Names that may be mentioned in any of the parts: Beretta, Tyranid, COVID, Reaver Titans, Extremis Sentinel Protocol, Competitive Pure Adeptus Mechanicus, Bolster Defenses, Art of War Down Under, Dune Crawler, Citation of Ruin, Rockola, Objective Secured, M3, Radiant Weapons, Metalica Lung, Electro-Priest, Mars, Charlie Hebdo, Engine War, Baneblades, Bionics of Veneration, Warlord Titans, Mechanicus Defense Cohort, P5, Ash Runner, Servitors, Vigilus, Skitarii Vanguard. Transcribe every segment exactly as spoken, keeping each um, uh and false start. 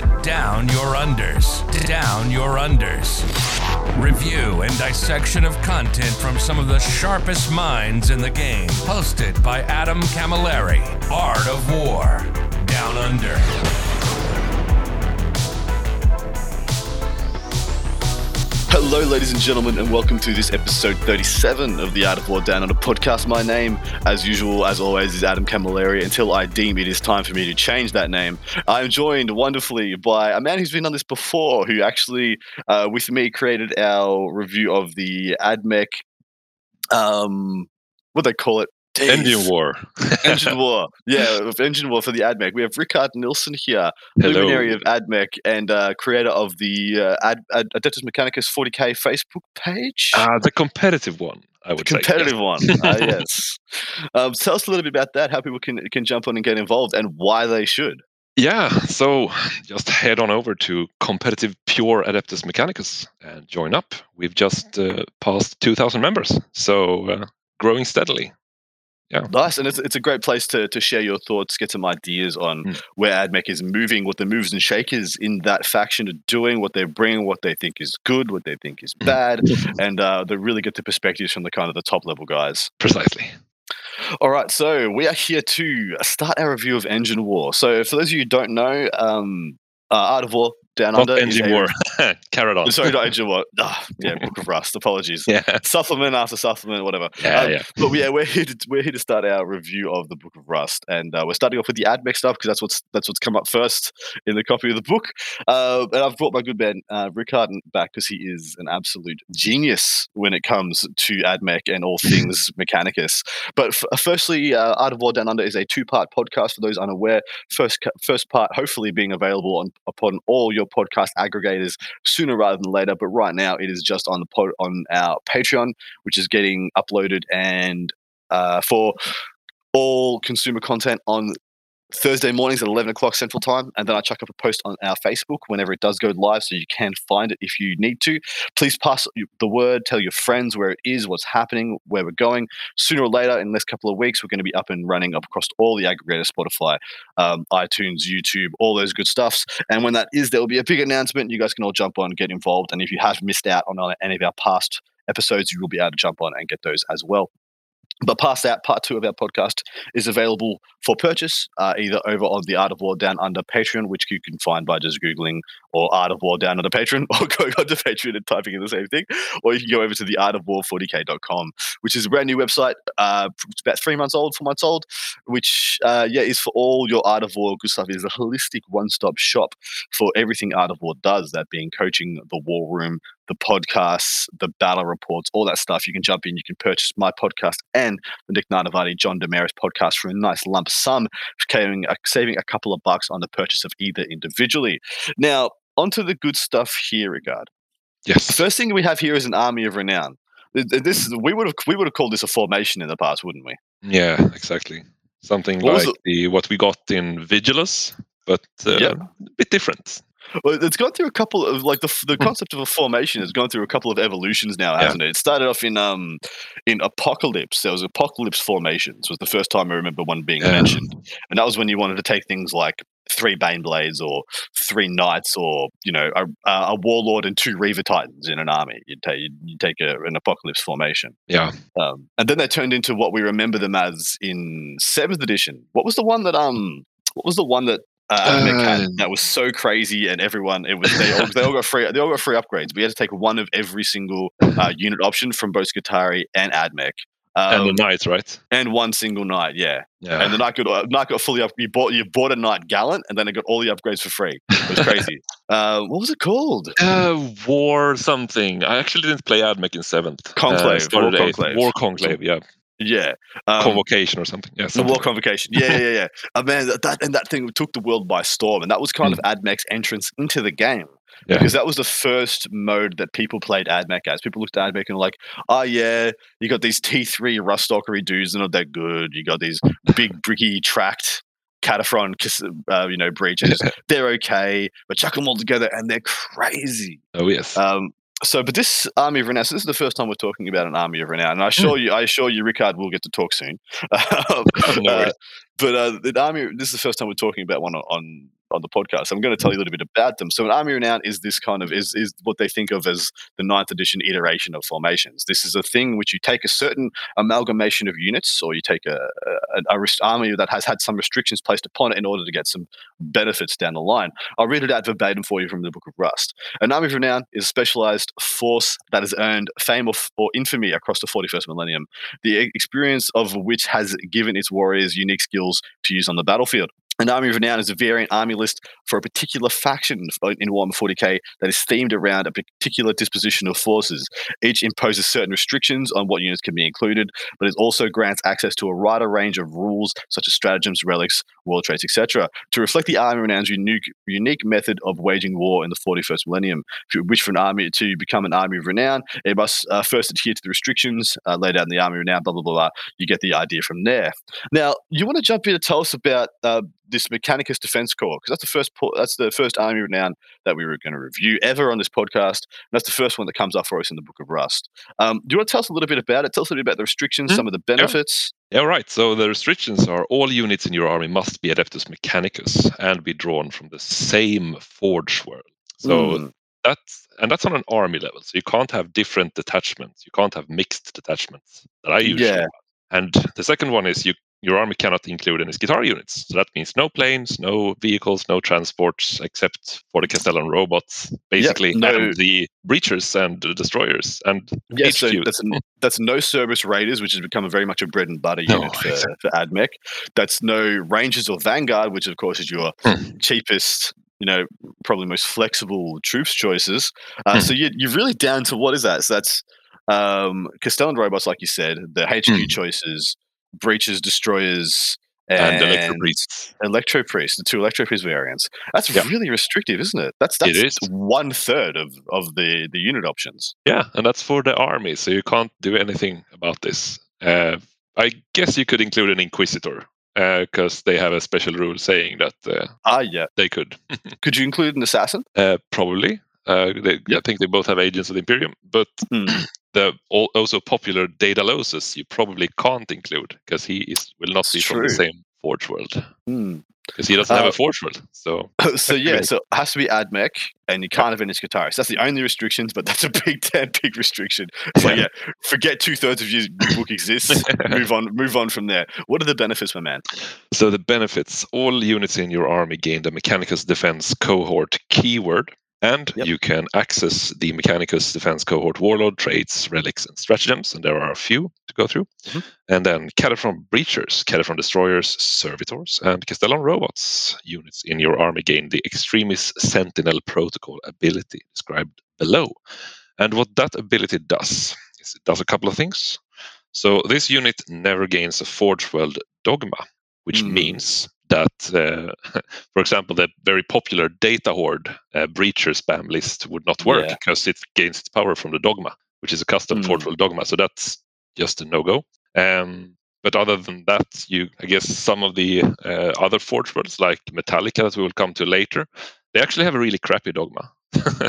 to Down Your Unders. Down Your Unders. Review and dissection of content from some of the sharpest minds in the game. Hosted by Adam Camilleri. Art of War Down Under. Hello, ladies and gentlemen, and welcome to this episode thirty-seven of the Art of War Down Under podcast. My name, as usual, as always, is Adam Camilleri, until I deem it is time for me to change that name. I am joined wonderfully by a man who's been on this before, who actually, uh, with me, created our review of the AdMech, um, what do they call it? Engine War. Engine War. Yeah, Engine War for the AdMech. We have Rickard Nilson here, Hello. Luminary of AdMech and uh, creator of the uh, Ad- Ad- Adeptus Mechanicus forty k Facebook page. Uh, the competitive one, I would the say. Competitive one, uh, yes. Um, tell us a little bit about that, how people can, can jump on and get involved and why they should. Yeah, so just head on over to Competitive Pure Adeptus Mechanicus and join up. We've just uh, passed two thousand members, so uh, growing steadily. Yeah. Nice, and it's it's a great place to to share your thoughts, get some ideas on mm. where AdMech is moving, what the moves and shakers in that faction are doing, what they're bringing, what they think is good, what they think is bad, and uh, they really get the perspectives from the kind of the top level guys. Precisely. All right, so we are here to start our review of Engine War. So for those of you who don't know, um, uh, Art of War Down Under. Not Engine War. Carrot on. Sorry, not Engine War. Oh, yeah, Book of Rust. Apologies. Yeah. Supplement after supplement, whatever. Yeah, um, yeah. But yeah, we're here to we're here to start our review of the Book of Rust, and uh, we're starting off with the AdMech stuff because that's what's that's what's come up first in the copy of the book. Uh, and I've brought my good man uh, Rickard back because he is an absolute genius when it comes to AdMech and all things Mechanicus. But f- firstly, uh, Art of War Down Under is a two-part podcast for those unaware. First, first part hopefully being available on upon all your podcast aggregators sooner rather than later, but right now it is just on the pod, on our Patreon, which is getting uploaded and uh, for all consumer content on Thursday mornings at eleven o'clock Central Time, and then I chuck up a post on our Facebook whenever it does go live, so you can find it if you need to. Please pass the word, tell your friends where it is, what's happening, where we're going. Sooner or later, in the next couple of weeks, we're going to be up and running up across all the aggregators, Spotify, um, iTunes, YouTube, all those good stuffs. And when that is, there will be a big announcement. You guys can all jump on, get involved, and if you have missed out on any of our past episodes, you will be able to jump on and get those as well. But past that, part two of our podcast is available for purchase, uh, either over on the Art of War Down Under Patreon, which you can find by just Googling or Art of War Down Under Patreon, or going on to Patreon and typing in the same thing. Or you can go over to the art of war forty k dot com, which is a brand new website. Uh, it's about three months old, four months old, which uh, yeah is for all your Art of War good stuff. It is a holistic one-stop shop for everything Art of War does, that being coaching, the war room, the podcasts, the battle reports, all that stuff. You can jump in, you can purchase my podcast and the Nick Narnavati, John Damaris podcast for a nice lump sum, saving a couple of bucks on the purchase of either individually. Now, onto the good stuff here, Rickard. Yes. The first thing we have here is an army of renown. This we would have we would have called this a formation in the past, wouldn't we? Yeah, exactly. Something what like the what we got in Vigilus, but uh, yep. a bit different. Well, it's gone through a couple of like the the concept of a formation has gone through a couple of evolutions now, hasn't yeah. it? It started off in um in Apocalypse. There was Apocalypse formations was the first time I remember one being yeah. mentioned, and that was when you wanted to take things like three Baneblades or three Knights or you know a, a Warlord and two Reaver Titans in an army. You'd take you'd take a, an Apocalypse formation. Yeah, um, and then they turned into what we remember them as in seventh edition. What was the one that um what was the one that Uh, uh, that was so crazy, and everyone it was they all, they all got free they all got free upgrades. We had to take one of every single uh, unit option from both Skitarii and AdMech, um, and the knights, right? And one single knight, yeah. yeah. And the knight got knight got fully up. You bought you bought a knight gallant, and then it got all the upgrades for free. It was crazy. uh, what was it called? Uh, war something. I actually didn't play AdMech in seventh. Conclave, uh, war conclave, war conclave, yeah. Yeah, um, convocation or something. Yeah, something. The war convocation. Yeah, yeah, yeah. uh, man, that, that and that thing took the world by storm, and that was kind mm. of AdMech's entrance into the game yeah. because that was the first mode that people played AdMech as. People looked at AdMech and were like, "Oh yeah, you got these T three Rustalkery dudes, they're not that good. You got these big bricky tracked Kataphron, uh, you know, breaches. They're okay, but chuck them all together, and they're crazy." Oh yes. Um, So, but this army of renown. So, this is the first time we're talking about an army of renown, and I assure you, I assure you, Rickard will get to talk soon. um, uh, but uh, the army. This is the first time we're talking about one on, on on the podcast. I'm going to tell you a little bit about them. So an army renown is this kind of is is what they think of as the ninth edition iteration of formations. This is a thing which you take a certain amalgamation of units, or you take a, a, a rest army that has had some restrictions placed upon it in order to get some benefits down the line. I'll read it out verbatim for you from the Book of Rust. An army of renown is a specialized force that has earned fame or, or infamy across the forty-first millennium, the experience of which has given its warriors unique skills to use on the battlefield. An army of renown is a variant army list for a particular faction in Warhammer forty K that is themed around a particular disposition of forces. Each imposes certain restrictions on what units can be included, but it also grants access to a wider range of rules such as stratagems, relics, world traits, et cetera, to reflect the army of renown's unique, unique method of waging war in the forty-first millennium. Which for an army to become an army of renown, it must uh, first adhere to the restrictions uh, laid out in the army of renown. Blah blah blah. You get the idea from there. Now you want to jump in to tell us about Uh, this Mechanicus Defense Cohort, because that's the first that's the first army renown that we were going to review ever on this podcast, and that's the first one that comes up for us in the Book of Rust. Um, do you want to tell us a little bit about it? Tell us a little bit about the restrictions, mm-hmm. some of the benefits. Yeah. yeah, right. So the restrictions are all units in your army must be Adeptus Mechanicus and be drawn from the same Forge World. So mm. that's and that's on an army level. So you can't have different detachments. You can't have mixed detachments that I usually yeah. have. And the second one is you. Your army cannot include any Skitarii units. So that means no planes, no vehicles, no transports, except for the Castellan robots, basically, yeah, no. and the breachers and the destroyers. And yeah, so that's, an, that's no service raiders, which has become a very much a bread and butter no, unit for, exactly. for AdMech. That's no Rangers or Vanguard, which, of course, is your hmm. cheapest, you know, probably most flexible troops choices. Uh, hmm. So you, you're really down to what is that? So that's um, Castellan robots, like you said, the H Q hmm. choices, breaches, destroyers, and, and Electro-Priests. Electro-Priests, the two Electro-Priest variants. That's yeah. really restrictive, isn't it? That's that's it is. one third of, of the, the unit options. Yeah, and that's for the army, so you can't do anything about this. Uh, I guess you could include an Inquisitor, because uh, they have a special rule saying that uh, ah, yeah. they could. Could you include an Assassin? Uh, probably. Uh, they, yeah. I think they both have Agents of the Imperium, but mm. the all, also popular Daedalosus you probably can't include because he is will not be from the same Forge World because mm. he doesn't uh, have a Forge World. So, so yeah, so it has to be AdMech, and you can't yeah. have any Skitarii. So that's the only restrictions, but that's a big damn big restriction. So yeah, forget two thirds of your book exists. move on, move on from there. What are the benefits, my man? So the benefits: all units in your army gain the Mechanicus Defense Cohort keyword. And yep. you can access the Mechanicus Defense Cohort Warlord traits, relics, and stratagems, and there are a few to go through. Mm-hmm. And then Kataphron breachers, Kataphron destroyers, servitors, and Castellan robots units in your army gain the Extremis Sentinel Protocol ability described below. And what that ability does is it does a couple of things. So this unit never gains a Forge World dogma, which mm. means that, uh, for example, the very popular Data Horde uh, breacher spam list would not work because yeah. it gains its power from the dogma, which is a custom mm. Forge World dogma. So that's just a no-go. Um, but other than that, you, I guess some of the uh, other Forge Worlds, like Metalica, that we will come to later, they actually have a really crappy dogma,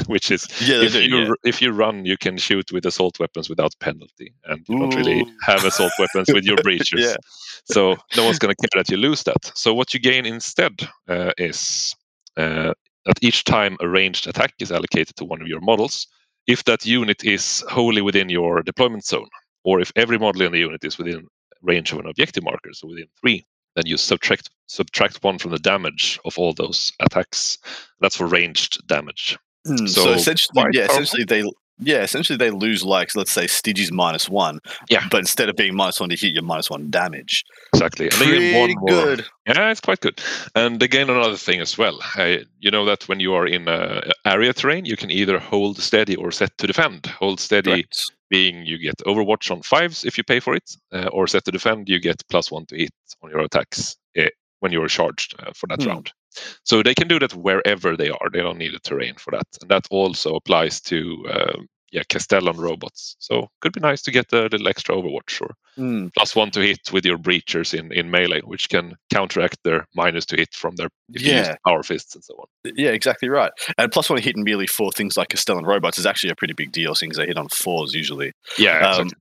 which is yeah, if, do, you, yeah. if you run, you can shoot with assault weapons without penalty, and you Ooh. don't really have assault weapons with your breachers. Yeah. So no one's going to care that you lose that. So what you gain instead uh, is uh, that each time a ranged attack is allocated to one of your models, if that unit is wholly within your deployment zone, or if every model in the unit is within range of an objective marker, so within three, then you subtract subtract one from the damage of all those attacks. That's for ranged damage. Mm, so, so essentially, yeah, essentially they yeah, essentially they lose like let's say Stygies minus one. Yeah, but instead of being minus one to hit, you're minus one damage. Exactly. Pretty one good. More. Yeah, it's quite good. And again, another thing as well. I, you know that when you are in uh, area terrain, you can either hold steady or set to defend. Hold steady. Right. Being you get Overwatch on fives if you pay for it, uh, or set to defend, you get plus one to hit on your attacks uh, when you're charged uh, for that mm. round. So they can do that wherever they are. They don't need a terrain for that. And that also applies to uh, yeah Castellan robots. So it could be nice to get a little extra Overwatch or mm. plus one to hit with your breachers in, in melee, which can counteract their minus to hit from their if yeah. you use power fists and so on. Yeah, exactly right. And plus one hit in melee for things like Castellan robots is actually a pretty big deal, since they hit on fours usually. Yeah, exactly. Um,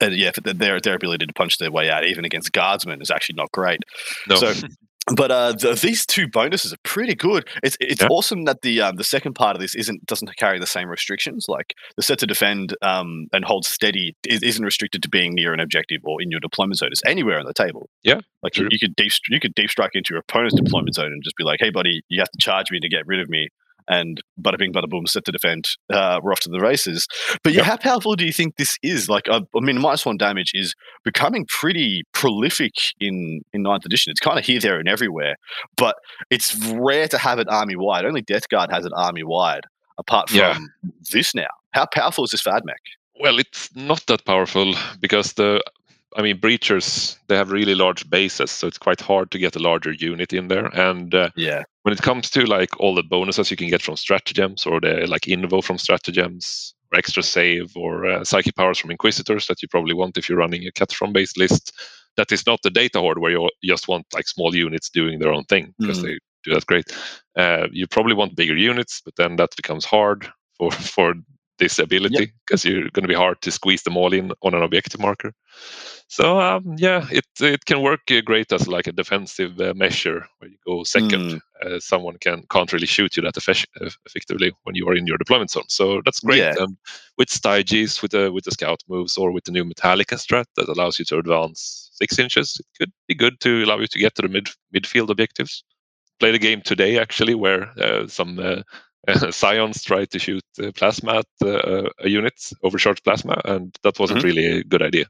and yeah, their, their ability to punch their way out, even against guardsmen, is actually not great. No. So But uh, the, these two bonuses are pretty good. It's it's yeah. awesome that the um, the second part of this isn't doesn't carry the same restrictions. Like the set to defend um, and hold steady is, isn't restricted to being near an objective or in your deployment zone. It's anywhere on the table. Yeah, like you, you could deep you could deep strike into your opponent's deployment zone and just be like, "Hey, buddy, you have to charge me to get rid of me." And bada bing, bada boom, set to defend. Uh, we're off to the races. But yeah, yep. how powerful do you think this is? Like, I, I mean, minus one damage is becoming pretty prolific in in ninth edition. It's kind of here, there, and everywhere. But it's rare to have it army wide. Only Death Guard has it army wide. Apart from yeah. this now, how powerful is this for AdMech? Well, it's not that powerful because the, I mean, breachers, they have really large bases, so it's quite hard to get a larger unit in there. And uh, yeah. when it comes to like all the bonuses you can get from stratagems, or the like invo from stratagems, or extra save, or uh, psychic powers from inquisitors that you probably want if you're running a Kataphron based list, that is not the Data Horde where you just want like small units doing their own thing because mm-hmm. they do that great. Uh, you probably want bigger units, but then that becomes hard for for this ability because yep. you're going to be hard to squeeze them all in on an objective marker. So um, yeah, it it can work great as like a defensive uh, measure where you go second. Mm. Uh, someone can can't really shoot you that effect effectively when you are in your deployment zone. So that's great. Yeah. And with Stygies, with the with the scout moves, or with the new Metalica strat that allows you to advance six inches, it could be good to allow you to get to the mid midfield objectives. Played a game today actually where uh, some. Uh, Uh, Scions tried to shoot uh, plasma at uh, a unit, overcharged plasma, and that wasn't mm-hmm. really a good idea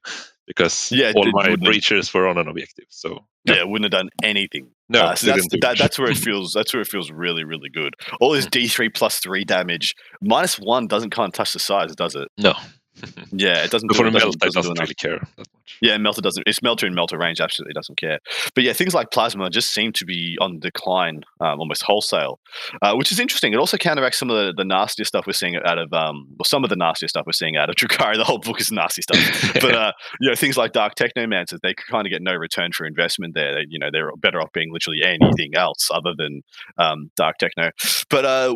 because yeah, all did, my breachers have... were on an objective. So yeah, yeah it wouldn't have done anything. No, uh, so that's, that, that's where it feels. That's where it feels really, really good. All this D three plus three damage, minus one doesn't kind of touch the size, does it? No. Yeah, it doesn't. But for a Melter, it doesn't, doesn't really care that much. Yeah, Melter doesn't. It's Melter in Melter range, absolutely doesn't care. But yeah, things like Plasma just seem to be on decline um, almost wholesale, uh, which is interesting. It also counteracts some of the, the nastier stuff we're seeing out of, um, well, some of the nastier stuff we're seeing out of Drukhari. The whole book is nasty stuff. But uh, you know, things like Dark Technomancers, they kind of get no return for investment there. They, you know, they're better off being literally anything else other than um, Dark Techno. But uh,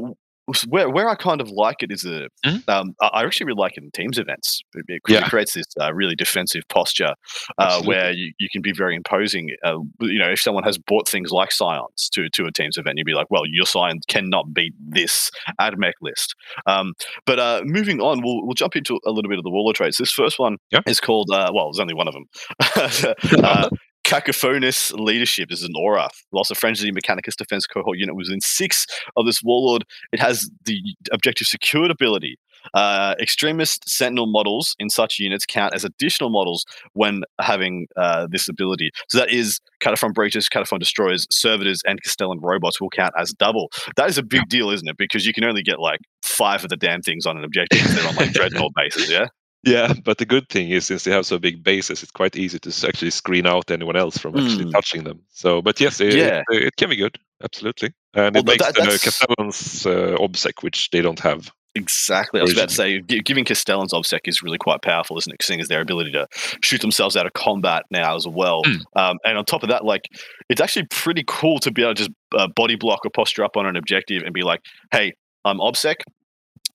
Where where I kind of like it is a, mm-hmm. um, I actually really like it in teams events. It, it yeah. creates this uh, really defensive posture uh, where you, you can be very imposing. Uh, you know, if someone has bought things like Scions to to a teams event, you'd be like, well, your Scion cannot beat this AdMech list. Um, but uh, moving on, we'll we'll jump into a little bit of the Warlord traits. This first one yeah. is called, uh, well, there's only one of them. uh, Cacophonous Leadership is an aura. Whilst a Frenzy Mechanicus Defense Cohort unit was in six of this Warlord, it has the objective secured ability. Uh, extremist Sentinel models in such units count as additional models when having uh, this ability. So that is Kataphron Breachers, Kataphron Destroyers, Servitors, and Castellan Robots will count as double. That is a big deal, isn't it? Because you can only get like five of the damn things on an objective if they're on like Dreadnought bases, yeah? Yeah, but the good thing is, since they have so big bases, it's quite easy to actually screen out anyone else from actually mm. touching them. So, but yes, it, yeah. it, it can be good, absolutely. And Although it makes that, the Castellan's uh, obsec, which they don't have. Exactly. I was about to say, giving Castellan's obsec is really quite powerful, isn't it? Seeing as their ability to shoot themselves out of combat now as well. Mm. Um, and on top of that, like, it's actually pretty cool to be able to just uh, body block or posture up on an objective and be like, hey, I'm obsec.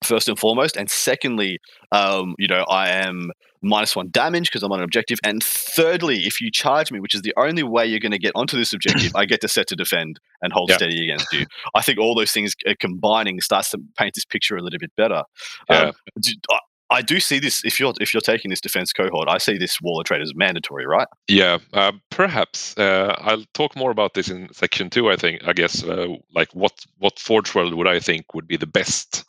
First and foremost, and secondly, um, you know, I am minus one damage because I'm on an objective, and thirdly, if you charge me, which is the only way you're going to get onto this objective, I get to set to defend and hold yeah. steady against you. I think all those things combining starts to paint this picture a little bit better. Yeah. Um, do, I, I do see this, if you're if you're taking this defense cohort, I see this Warlord trait as mandatory, right? Yeah, uh, perhaps. Uh, I'll talk more about this in section two, I think, I guess, uh, like what, what Forge World would I think would be the best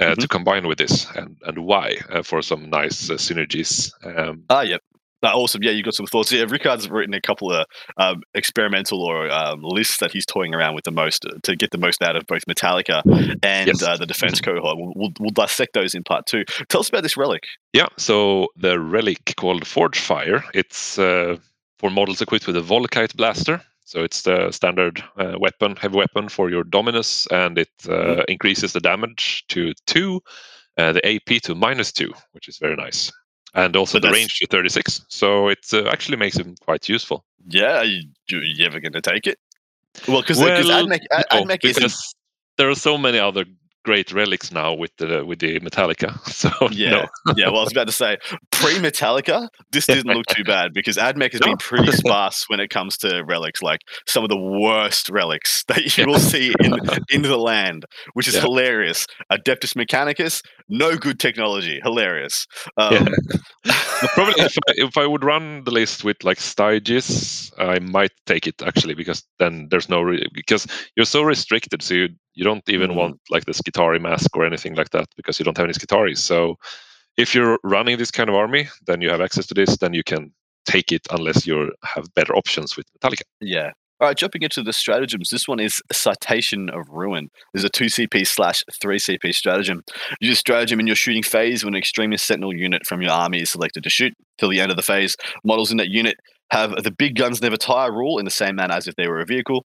Uh, mm-hmm. to combine with this, and, and why, uh, for some nice uh, synergies. Um, ah, yep. Uh, awesome. Yeah, you got some thoughts. Yeah, Rickard's written a couple of um, experimental or um, lists that he's toying around with the most uh, to get the most out of both Metalica and yes. uh, the Defense Cohort. We'll, we'll, we'll dissect those in part two. Tell us about this relic. Yeah, so the relic called Forge Fire, it's uh, for models equipped with a Volkite blaster. So it's the standard uh, weapon, heavy weapon for your Dominus, and it uh, increases the damage to two, uh, the A P to minus two, which is very nice. And also the range to thirty-six. So it uh, actually makes it quite useful. Yeah, are you, are you ever going to take it? Well, because well, AdMech, AdMech no, isn't... There are so many other great relics now with the with the Metalica. So yeah, no. yeah. Well, I was about to say pre-Metallica, this didn't look too bad because AdMech has no. been pretty sparse when it comes to relics, like some of the worst relics that you yeah. will see in, in the land, which is yeah. hilarious. Adeptus Mechanicus, no good technology. Hilarious. Um, yeah. Probably if I, if I would run the list with like Stygies, I might take it actually, because then there's no... Re because you're so restricted, so you, you don't even mm-hmm. want like the Skitarii mask or anything like that because you don't have any Skitarii. So... if you're running this kind of army, then you have access to this, then you can take it unless you have better options with Metalica. Yeah. All right, jumping into the stratagems, this one is Citation of Ruin. This is a two C P slash three C P stratagem. You use stratagem in your shooting phase when an extremist sentinel unit from your army is selected to shoot. Till the end of the phase, models in that unit have the big guns never tire rule in the same manner as if they were a vehicle.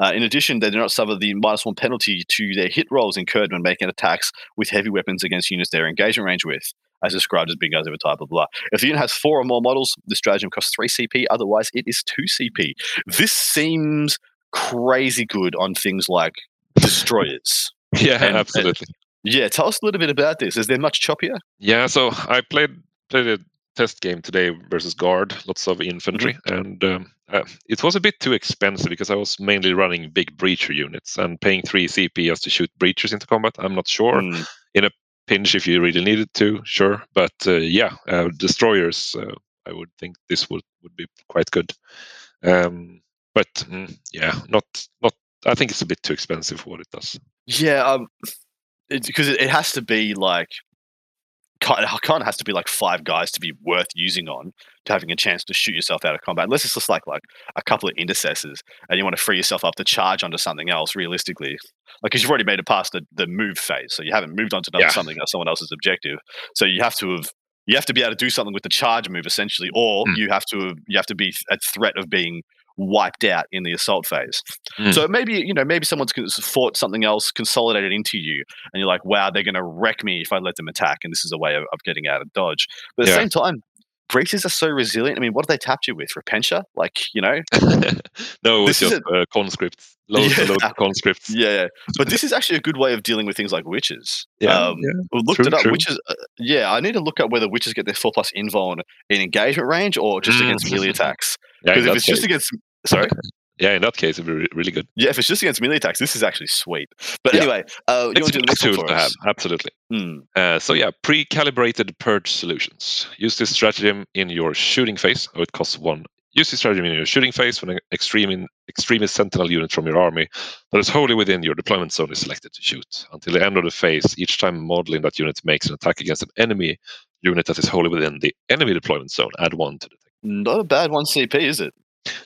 Uh, in addition, they do not suffer the minus one penalty to their hit rolls incurred when making attacks with heavy weapons against units they're in engagement range with, as described as big guys over type, blah, blah. If the unit has four or more models, the stratagem costs three C P, otherwise it is two C P. This seems crazy good on things like destroyers. Yeah, and, absolutely. And, yeah, tell us a little bit about this. Is there much choppier? Yeah, so I played played it. Test game today versus guard, lots of infantry, mm-hmm. and um, uh, it was a bit too expensive because I was mainly running big breacher units and paying three C P just to shoot breachers into combat. I'm not sure. Mm. In a pinch, if you really needed to, sure. But uh, yeah, uh, destroyers, uh, I would think this would, would be quite good. Um, but mm, yeah, not not. I think it's a bit too expensive for what it does. Yeah, um, it, because it, it has to be like... it kind of has to be like five guys to be worth using on to having a chance to shoot yourself out of combat. Unless it's just like like a couple of intercessors and you want to free yourself up to charge onto something else, realistically. Like, because you've already made it past the, the move phase, so you haven't moved on to another yeah. something else, someone else's objective. So you have to have you have to be able to do something with the charge move, essentially, or mm. you have to you have to be at threat of being wiped out in the assault phase. Mm. So maybe, you know, maybe someone's fought something else, consolidated into you, and you're like, wow, they're going to wreck me if I let them attack, and this is a way of, of getting out of dodge. But at yeah. the same time, breaches are so resilient. I mean, what do they tap you with? Repentia? Like, you know? No, it's just a... uh, conscripts. Loads yeah. and loads of conscripts. Yeah, but this is actually a good way of dealing with things like witches. Yeah, um, yeah. We looked true, it up. True. Witches. Uh, yeah, I need to look up whether witches get their four plus invuln in engagement range or just mm. against melee attacks. Because yeah, if it's case. just against... Sorry? Yeah, in that case, it'd be really good. Yeah, if it's just against melee attacks, this is actually sweet. But yeah. anyway, uh, you want to do this for us? Absolutely. Mm. Uh, so yeah, pre-calibrated purge solutions. Use this stratagem in your shooting phase. Oh, it costs one. Use this stratagem in your shooting phase when an extreme extremist sentinel unit from your army that is wholly within your deployment zone is selected to shoot. Until the end of the phase, each time modeling that unit makes an attack against an enemy unit that is wholly within the enemy deployment zone, add one to the attack. Not a bad one C P, is it?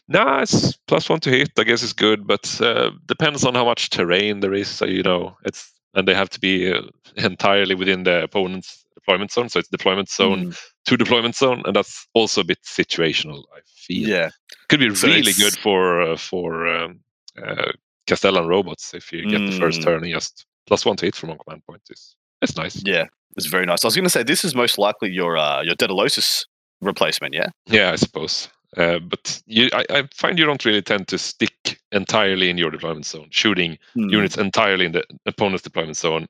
Nah, it's plus one to hit. I guess it's good, but uh, depends on how much terrain there is. So you know, it's and they have to be uh, entirely within the opponent's deployment zone. So it's deployment zone mm. to deployment zone, and that's also a bit situational, I feel. Yeah, could be so really it's... good for uh, for um, uh, Castellan robots if you get mm. the first turn and just plus one to hit from one command point. It's it's nice. Yeah, it's very nice. I was going to say this is most likely your uh, your Daedalosus replacement. Yeah. Yeah, I suppose. Uh, but you, I, I find you don't really tend to stick entirely in your deployment zone, shooting mm. units entirely in the opponent's deployment zone,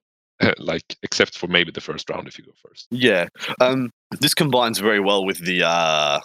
like except for maybe the first round if you go first. Yeah, um, this combines very well with the. Uh,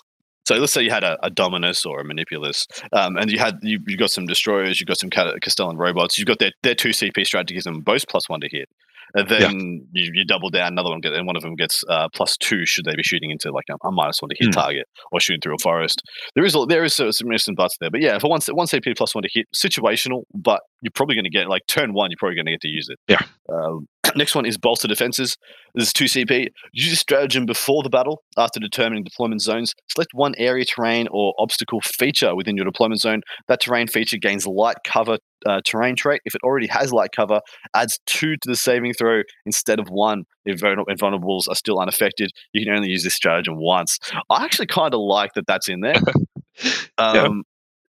so let's say you had a, a Dominus or a Manipulus, um, and you had you you got some destroyers, you got some Castellan robots, you've got their their two C P strategies and both plus one to hit. And then yeah. you, you double down, another one, get, and one of them gets uh, plus two should they be shooting into like a, a minus one to hit mm. target or shooting through a forest. There is there is some interesting butts there. But yeah, for one, one C P plus one to hit, situational, but you're probably going to get, like turn one, you're probably going to get to use it. Yeah. Um, next one is bolster defenses. This is two C P. Use this stratagem before the battle. After determining deployment zones, select one area, terrain, or obstacle feature within your deployment zone. That terrain feature gains light cover uh, terrain trait. If it already has light cover, adds two to the saving throw instead of one. If invulnerables are still unaffected, you can only use this stratagem once. I actually kind of like that that's in there. um, yeah.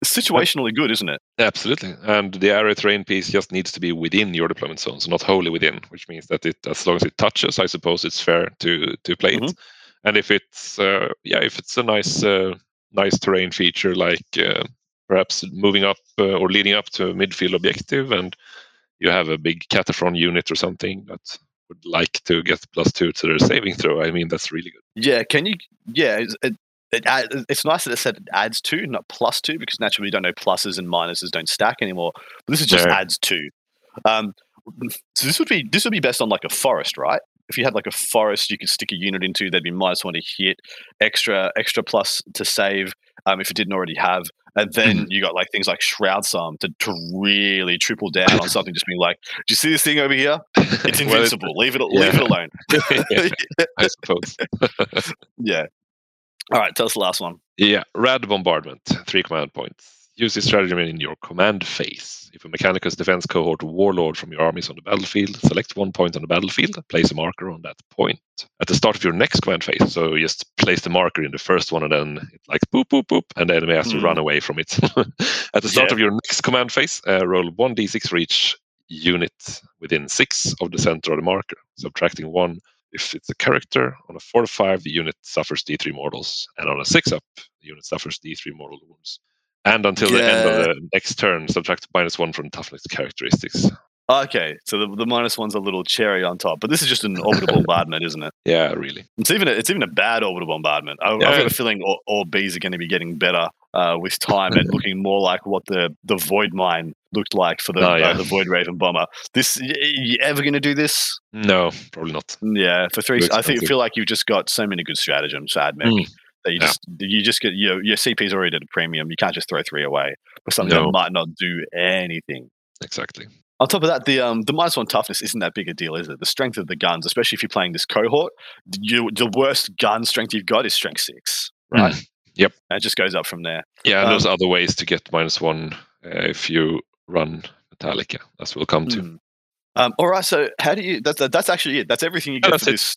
Situationally good, isn't it? Absolutely. And the area terrain piece just needs to be within your deployment zone, so not wholly within, which means that it, as long as it touches, I suppose it's fair to to play mm-hmm. it. And if it's uh, yeah, if it's a nice uh, nice terrain feature, like uh, perhaps moving up uh, or leading up to a midfield objective, and you have a big Kataphron unit or something, that would like to get plus two to their saving throw. I mean, that's really good. Yeah, can you? Yeah, it, it, it, it's nice that it said it adds two, not plus two, because naturally we don't know pluses and minuses don't stack anymore. But this is just yeah. adds two. Um, so this would be this would be best on like a forest, right? If you had like a forest, you could stick a unit into. That'd be minus one to hit, extra extra plus to save. Um, if you didn't already have, and then you got like things like Shroud Psalm to, to really triple down on something, just being like, "Do you see this thing over here? It's invincible. Well, it, leave it. Yeah. Leave it alone." yeah, I suppose. yeah. All right. Tell us the last one. Yeah. Rad Bombardment. Three command points. Use this stratagem in your command phase. If a Mechanicus Defense Cohort Warlord from your army is on the battlefield, select one point on the battlefield, place a marker on that point. At the start of your next command phase, so just place the marker in the first one, and then it's like boop, boop, boop, and the enemy has to mm. run away from it. At the start yeah. of your next command phase, uh, roll one d six for each unit within six of the center of the marker, subtracting one if it's a character. On a four to five, the unit suffers d three mortals, and on a six up, the unit suffers d three mortal wounds. And until the yeah. end of the next turn, subtract minus one from toughness characteristics. Okay, so the, the minus one's a little cherry on top, but this is just an orbital bombardment, isn't it? Yeah, really. It's even a, it's even a bad orbital bombardment. I, yeah. I've got a feeling all, all Bs are going to be getting better uh, with time and looking more like what the, the Void Mine looked like for the, oh, yeah. uh, the Void Raven Bomber. This, you ever going to do this? No, probably not. Yeah, for three, I think feel like you've just got so many good stratagems, sad man. Mm. That you just yeah. you just get you know, your C P's already at a premium. You can't just throw three away for something no. that might not do anything. Exactly. On top of that, the um the minus one toughness isn't that big a deal, is it? The strength of the guns, especially if you're playing this cohort, you, the worst gun strength you've got is strength six, right? Mm. Yep. And it just goes up from there. Yeah, um, and there's other ways to get minus one uh, if you run Metalica, as we'll come to. Mm. Um, all right, so how do you? That's that's actually it. That's everything you get oh, for it. this.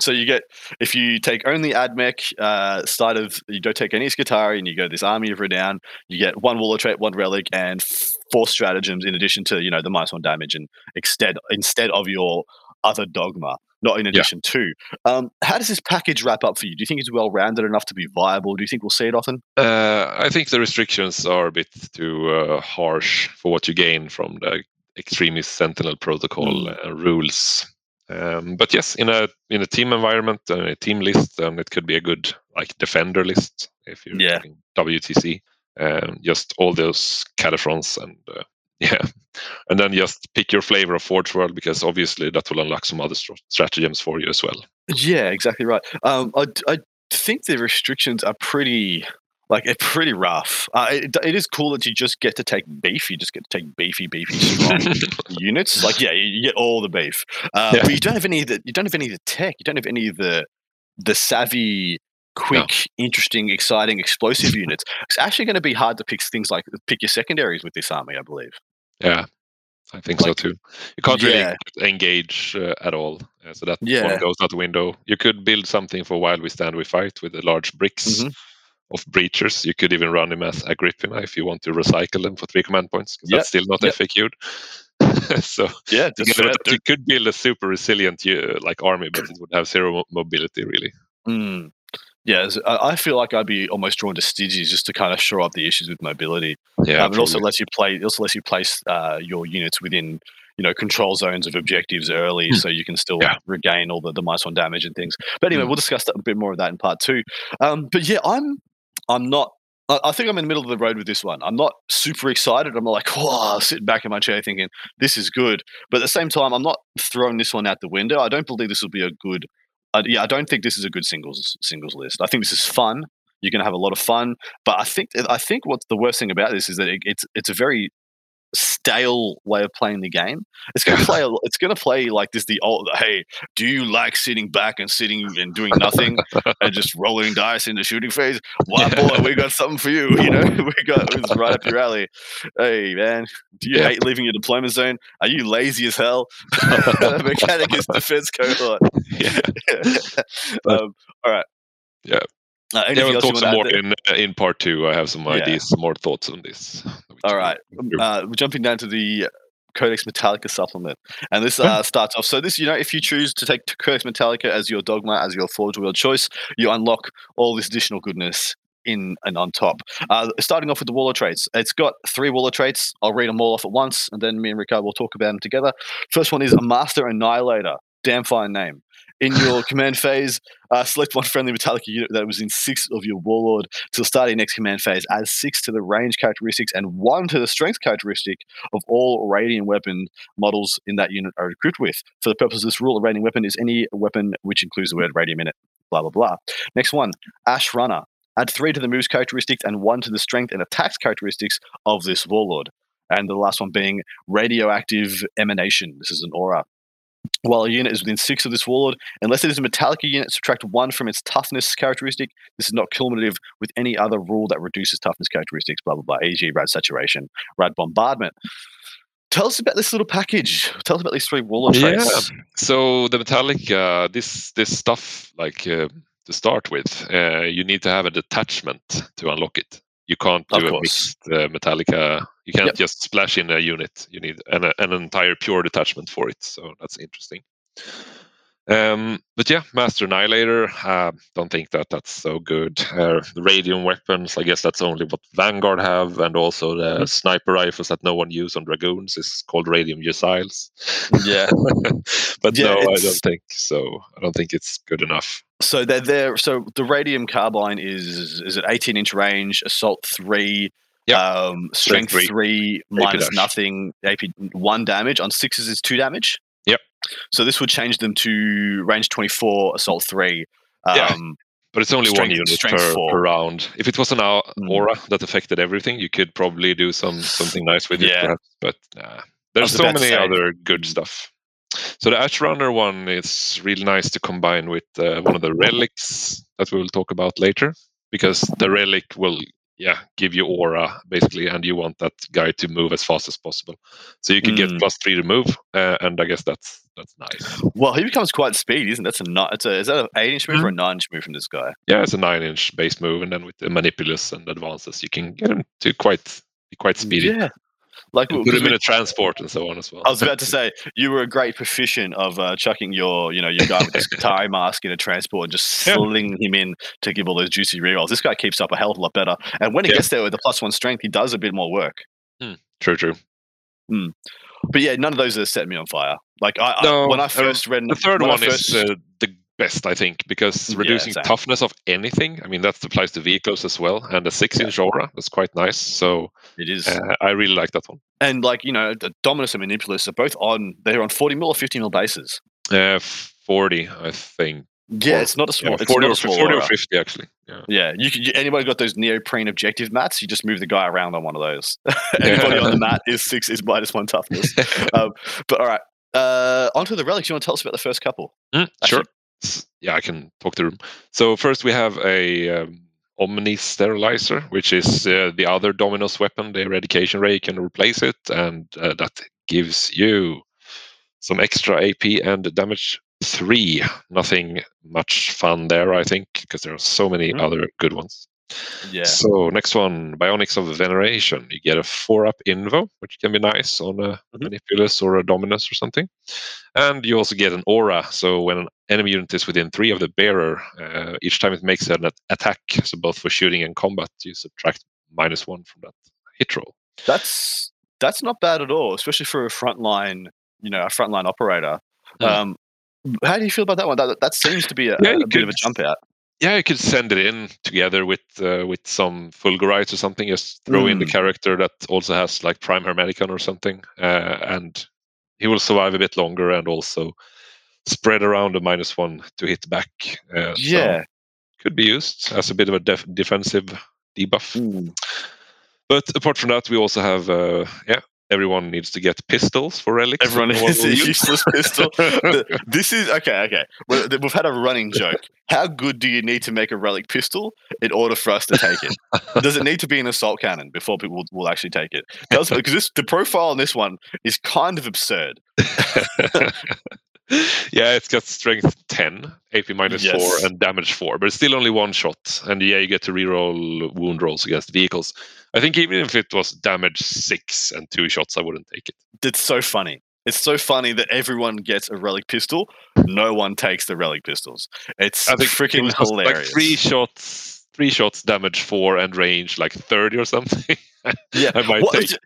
So you get, if you take only AdMech, uh, start of, you don't take any Skitarii, and you go to this army of Renown, you get one Warlord trait, one Relic, and four stratagems in addition to, you know, the minus one damage and instead, instead of your other dogma, not in addition yeah. to. Um, how does this package wrap up for you? Do you think it's well-rounded enough to be viable? Do you think we'll see it often? Uh, I think the restrictions are a bit too uh, harsh for what you gain from the extremist Sentinel protocol mm. uh, rules. Um, but yes, in a in a team environment, uh, a team list, um, it could be a good like defender list if you're yeah. doing W T C. Um, just all those Kataphrons and uh, yeah, and then just pick your flavor of Forge World, because obviously that will unlock some other st stratagems for you as well. Yeah, exactly right. Um, I I think the restrictions are pretty. Like, it's pretty rough. Uh, it, it is cool that you just get to take beef. You just get to take beefy, beefy strong units. Like, yeah, you get all the beef. Uh, yeah. But you don't have any of the. You don't have any of the tech. You don't have any of the the savvy, quick, no. interesting, exciting, explosive units. It's actually going to be hard to pick things like pick your secondaries with this army, I believe. Yeah, I think like, so too. You can't yeah. really engage uh, at all. Uh, so that yeah. one goes out the window. You could build something for While We Stand, We Fight with the large bricks. Mm-hmm. Of breachers. You could even run him as Agrippina if you want to recycle them for three command points, because yep. that's still not yep. F A Q'd. So yeah, you, know, you could build a super resilient uh, like army, but it would have zero mobility really. Mm. Yeah, I feel like I'd be almost drawn to Stygies just to kind of shore up the issues with mobility. Yeah, um, it also lets you play. It also lets you place uh, your units within, you know, control zones of objectives early, mm. so you can still yeah. regain all the the minus one damage and things. But anyway, mm. we'll discuss that, a bit more of that in part two. Um, but yeah, I'm. I'm not, I think I'm in the middle of the road with this one. I'm not super excited. I'm not like, oh, sitting back in my chair thinking, this is good. But at the same time, I'm not throwing this one out the window. I don't believe this will be a good, uh, yeah, I don't think this is a good singles singles list. I think this is fun. You're going to have a lot of fun. But I think I think what's the worst thing about this is that it, it's it's a very stale way of playing the game. It's going to play, it's going to play like this, the old, hey, do you like sitting back and sitting and doing nothing and just rolling dice in the shooting phase? Why, yeah. boy, we got something for you, you know? We got, it's right up your alley. Hey, man, do you yeah. hate leaving your deployment zone? Are you lazy as hell? Mechanicus Defense Cohort. Yeah. um, all right. Yeah. Uh, yeah, we'll talk some more in, in part two. I have some ideas, yeah. some more thoughts on this. All right. Uh, we're jumping down to the Codex Metallica supplement. And this uh, starts off. So this, you know, if you choose to take Codex Metallica as your dogma, as your Forge World choice, you unlock all this additional goodness in and on top. Uh, starting off with the Warlord traits. It's got three Warlord traits. I'll read them all off at once, and then me and Rickard will talk about them together. First one is a Master Annihilator. damn fine name. In your command phase, uh, select one friendly Metalica unit that was in six of your Warlord till start of your next command phase. Add six to the range characteristics and one to the strength characteristic of all Radiant weapon models in that unit are equipped with. For the purpose of this rule, a Radiant weapon is any weapon which includes the word Radiant in it. Blah, blah, blah. Next one, Ash Runner. Add three to the moves characteristics and one to the strength and attacks characteristics of this Warlord. And the last one being Radioactive Emanation. This is an aura. While a unit is within six of this Warlord, unless it is a Metalica unit, subtract one from its toughness characteristic. This is not cumulative with any other rule that reduces toughness characteristics, blah, blah, blah, for example. Rad Saturation, Rad Bombardment. Tell us about this little package. Tell us about these three Warlord traits. Yeah. So the Metalica, uh, this, this stuff, like uh, to start with, uh, you need to have an detachment to unlock it. You can't do a mixed uh, Metalica. You can't yep. just splash in a unit. You need an, an entire pure detachment for it. So that's interesting. Um, but yeah, Master Annihilator. Uh, don't think that that's so good. Uh, the Radium weapons, I guess that's only what Vanguard have. And also the mm-hmm. sniper rifles that no one uses on Dragoons is called Radium Missiles. Yeah. But yeah, no, it's... I don't think so. I don't think it's good enough. So they're there. So the Radium Carbine is is at eighteen inch range, assault three, yep. um, strength three, three minus A P nothing, A P one damage. On sixes is two damage. Yep. So this would change them to range twenty-four, assault three. Um, yeah. But it's only strength, one unit strength per, per round. If it was an aura that affected everything, you could probably do some something nice with yeah. it, perhaps. But nah. there's so many other good stuff. So the Ash Runner one is really nice to combine with uh, one of the relics that we will talk about later, because the relic will yeah give you aura basically, and you want that guy to move as fast as possible. So you can mm. get plus three to move, uh, and I guess that's that's nice. Well, he becomes quite speedy, isn't it? That's a not. It's a is that an eight inch move mm. or a nine inch move from this guy? Yeah, it's a nine inch base move, and then with the Manipulus and advances, you can get him to quite quite speedy. Yeah. Like put him in a transport and so on as well. I was about to say you were a great proficient of uh, chucking your, you know, your guy with this tie mask in a transport and just slinging yeah. him in to give all those juicy rerolls. This guy keeps up a hell of a lot better, and when he yeah. gets there with the plus one strength, he does a bit more work. Mm. True, true. Mm. But yeah, none of those are setting me on fire. Like I, no, I when I first uh, read the third one first... is uh, the best, I think, because reducing yeah, toughness of anything, I mean, that applies to vehicles as well, and a six-inch yeah. aura, that's quite nice, so it is. Uh, I really like that one. And, like, you know, the Dominus and Manipulus are both on, they're on forty mil or fifty mil bases? Uh, forty, I think. Yeah, or, it's not a small, yeah, forty, it's not or, a small forty or fifty, actually. Yeah, yeah you can, you, anybody got those neoprene objective mats, you just move the guy around on one of those. Anybody on the mat is six, is minus one toughness. um, but, all right, uh, onto the relics. You want to tell us about the first couple? Mm, sure. Yeah, I can talk to them. So first we have a um, Omni Sterilizer, which is uh, the other Dominus weapon. The Eradication Ray can replace it, and uh, that gives you some extra A P and damage three. Nothing much fun there, I think, because there are so many mm-hmm. other good ones. Yeah. So next one, Bionics of Veneration. You get a four-up Invo, which can be nice on a mm-hmm. Manipulus or a Dominus or something. And you also get an Aura, so when an enemy unit is within three of the bearer, uh, each time it makes an attack, so both for shooting and combat, you subtract minus one from that hit roll. That's that's not bad at all, especially for a frontline, you know, a frontline operator. Mm. Um, how do you feel about that one? That, that seems to be a, yeah, a bit of a jump out. Yeah, you could send it in together with uh, with some Fulgurites or something. Just throw mm. in the character that also has like Prime Hermeticon or something, uh, and he will survive a bit longer and also spread around a minus one to hit back. Uh, yeah, so could be used as a bit of a def- defensive debuff. Mm. But apart from that, we also have uh, yeah. Everyone needs to get pistols for relics. Everyone needs a useless pistol. This is, okay, okay. We've had a running joke. How good do you need to make a relic pistol in order for us to take it? Does it need to be an assault cannon before people will, will actually take it? Does, because this, the profile on this one is kind of absurd. Yeah, it's got strength ten, A P minus yes. four, and damage four, but it's still only one shot. And yeah, you get to reroll wound rolls against vehicles. I think even if it was damage six and two shots, I wouldn't take it. It's so funny. It's so funny that everyone gets a relic pistol. No one takes the relic pistols. It's I think freaking it was hilarious. Like three shots, three shots, damage four, and range like thirty or something. Yeah, I might take, it's,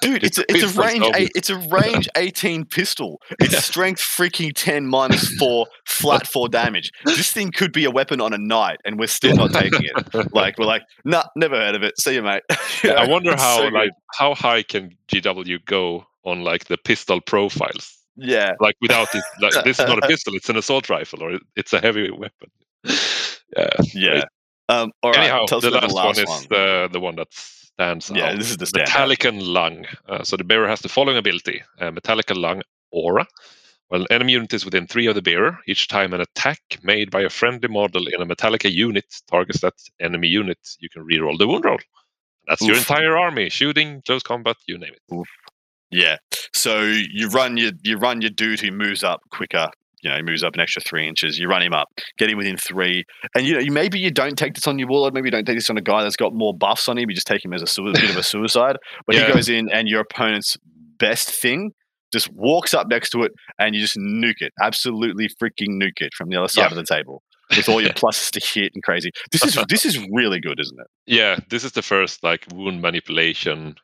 dude, it's, it's, it's a range eight, it's a range eighteen pistol. It's yeah. strength freaking ten minus four, flat four damage. This thing could be a weapon on a knight, and we're still not taking it. Like we're like, nah, never heard of it. See you, mate. You yeah, know, I wonder how so like how high can G W go on like the pistol profiles? Yeah, like without this, like, this is not a pistol; it's an assault rifle, or it's a heavy weapon. Yeah, yeah. Um, all right. Anyhow, the last, the last one, one. is the, the one that's. Stands yeah, out. This is the Metalica Lung. Uh, so the bearer has the following ability: uh, Metalica Lung Aura. Well, enemy unit is within three of the bearer. Each time an attack made by a friendly model in a Metalica unit targets that enemy unit, you can reroll the wound roll. That's Oof. your entire army: shooting, close combat, you name it. Oof. Yeah. So you run your you run your dude who moves up quicker. You know, he moves up an extra three inches. You run him up, get him within three, and you know, you, maybe you don't take this on your warlord. Maybe you don't take this on a guy that's got more buffs on him. You just take him as a, su- a bit of a suicide. But yeah. he goes in, and your opponent's best thing just walks up next to it, and you just nuke it. Absolutely freaking nuke it from the other side yeah. of the table with all your pluses to hit and crazy. This that's is fun. This is really good, isn't it? Yeah, this is the first like wound manipulation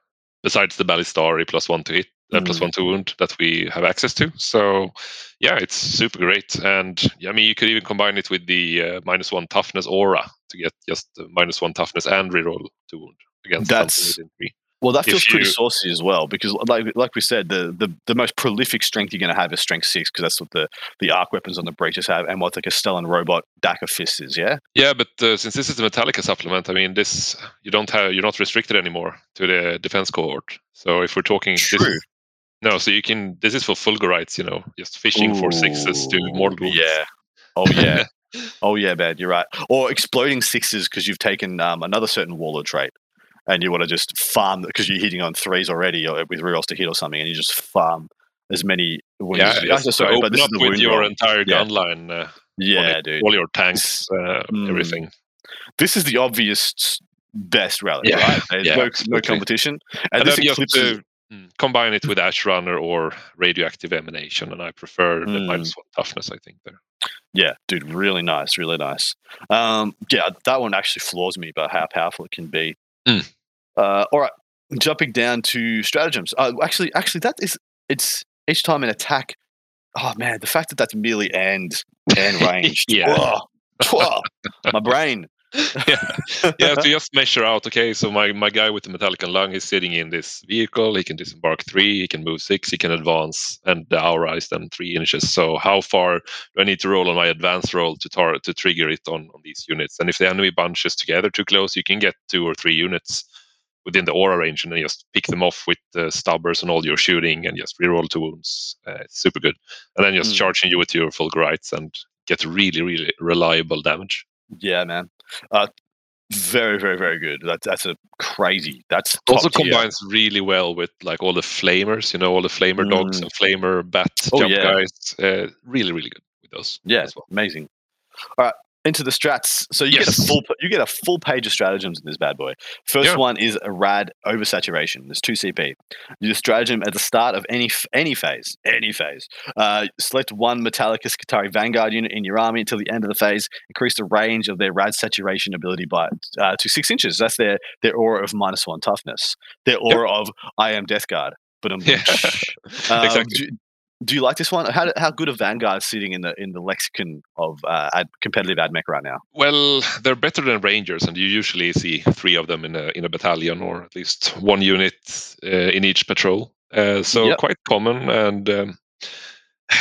besides the Ballistari plus one to hit. Uh, plus one to wound that we have access to. So, yeah, it's super great. And, I mean, you could even combine it with the uh, minus one toughness aura to get just the minus one toughness and reroll to wound against That's, something within three. Well, that if feels you, pretty saucy as well because, like like we said, the the, the most prolific strength you're going to have is strength six because that's what the, the arc weapons on the breaches have and what the Castellan robot Dacker Fist is, yeah? Yeah, but uh, since this is the Metallica supplement, I mean, this you don't have, you're not restricted anymore to the defense cohort. So if we're talking... True. This, No, so you can. This is for Fulgurites, you know, just fishing Ooh, for sixes to mortal wounds. Yeah. Oh yeah. oh yeah, man. You're right. Or exploding sixes because you've taken um, another certain warlord trait, and you want to just farm because you're hitting on threes already, or with rerolls to hit or something, and you just farm as many. Yeah. yeah so sorry, open but this up is the with your roll. entire gun yeah. line. Uh, yeah, it, dude. All your tanks, uh, mm. everything. This is the obvious best rally, yeah. right? There's yeah, no, no competition, and, and this eclipses. Combine it with Ash Runner or Radioactive Emanation, and I prefer the mm. minus one toughness, I think, there. Yeah, dude, really nice, really nice. Um, yeah, that one actually floors me about how powerful it can be. Mm. Uh, all right, jumping down to stratagems. Uh, actually, actually, that is, it's each time an attack. Oh, man, the fact that that's merely and, and ranged. yeah. Whoa, whoa, my brain. yeah, yeah. To just measure out. Okay, so my, my guy with the Metalica Lung is sitting in this vehicle. He can disembark three. He can move six. He can advance, and the aura is then three inches. So how far do I need to roll on my advance roll to tar- to trigger it on, on these units? And if the enemy bunches together too close, you can get two or three units within the aura range, and then just pick them off with the uh, stubbers and all your shooting, and just reroll two wounds. Uh, it's super good. And then just mm. charging you with your Fulgurites and get really, really reliable damage. Yeah, man. Uh, very, very, very good. That's that's a crazy. That's also combines tier. really well with like all the flamers. You know, all the flamer mm. dogs and flamer bat oh, jump yeah. guys. Uh, really, really good with those. Yeah, as well. Amazing. All right, into the strats. So you yes. get a full you get a full page of stratagems in this bad boy. First yeah. one is a rad oversaturation. There's two C P. You do a stratagem at the start of any any phase. Any phase. Uh, select one Metalica Skitarii Vanguard unit in your army until the end of the phase. Increase the range of their rad saturation ability by uh, to six inches. That's their their aura of minus one toughness. Their aura yeah. of I am Death Guard. Yeah. um, exactly. Do, Do you like this one? How how good are Vanguard sitting in the in the lexicon of uh, ad, competitive AdMech right now? Well, they're better than Rangers, and you usually see three of them in a in a battalion, or at least one unit uh, in each patrol. Uh, so yep. quite common, and um,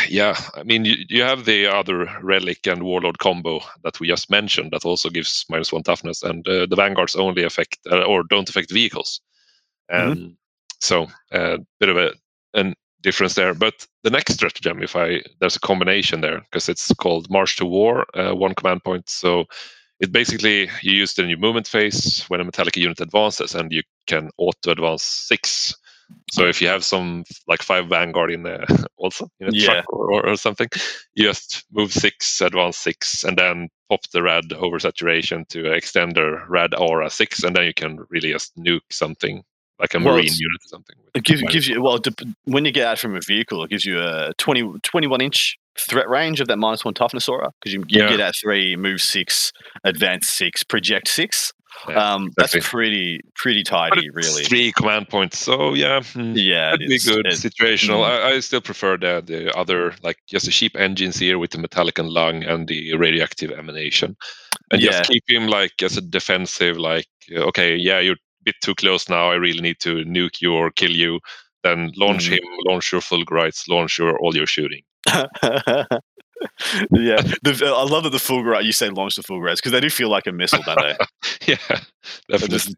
yeah, I mean you, you have the other Relic and Warlord combo that we just mentioned that also gives minus one toughness, and uh, the Vanguards only affect uh, or don't affect vehicles, um, mm-hmm. so a uh, bit of a an. difference there. But the next stratagem, if I there's a combination there because it's called March to War, uh, one command point. So it basically you use it in your movement phase when a Metalica unit advances, and you can auto advance six. So if you have some like five Vanguard in there also in a yeah. truck or, or, or something, you just move six, advance six, and then pop the rad oversaturation to extend their rad aura six, and then you can really just nuke something like a well, marine unit or something. It gives, gives you well when you get out from a vehicle, it gives you a twenty, twenty-one inch threat range of that minus one toughness aura, because you, you yeah. get out three, move six, advance six, project six. Yeah, um, exactly. That's pretty pretty tidy, really. Three command points, so yeah, yeah, that'd be good. It's situational. Mm. I, I still prefer the the other, like just the cheap engines here with the Metalica Lung and the Radioactive Emanation, and yeah. just keep him like as a defensive. Like okay, yeah, you're a bit too close now. I really need to nuke you or kill you. Then launch mm. him, launch your Fulgurites, launch your all your shooting. Yeah, the, I love that the Fulgurite, you say launch the Fulgurites, because they do feel like a missile, don't they? Yeah, definitely. Just,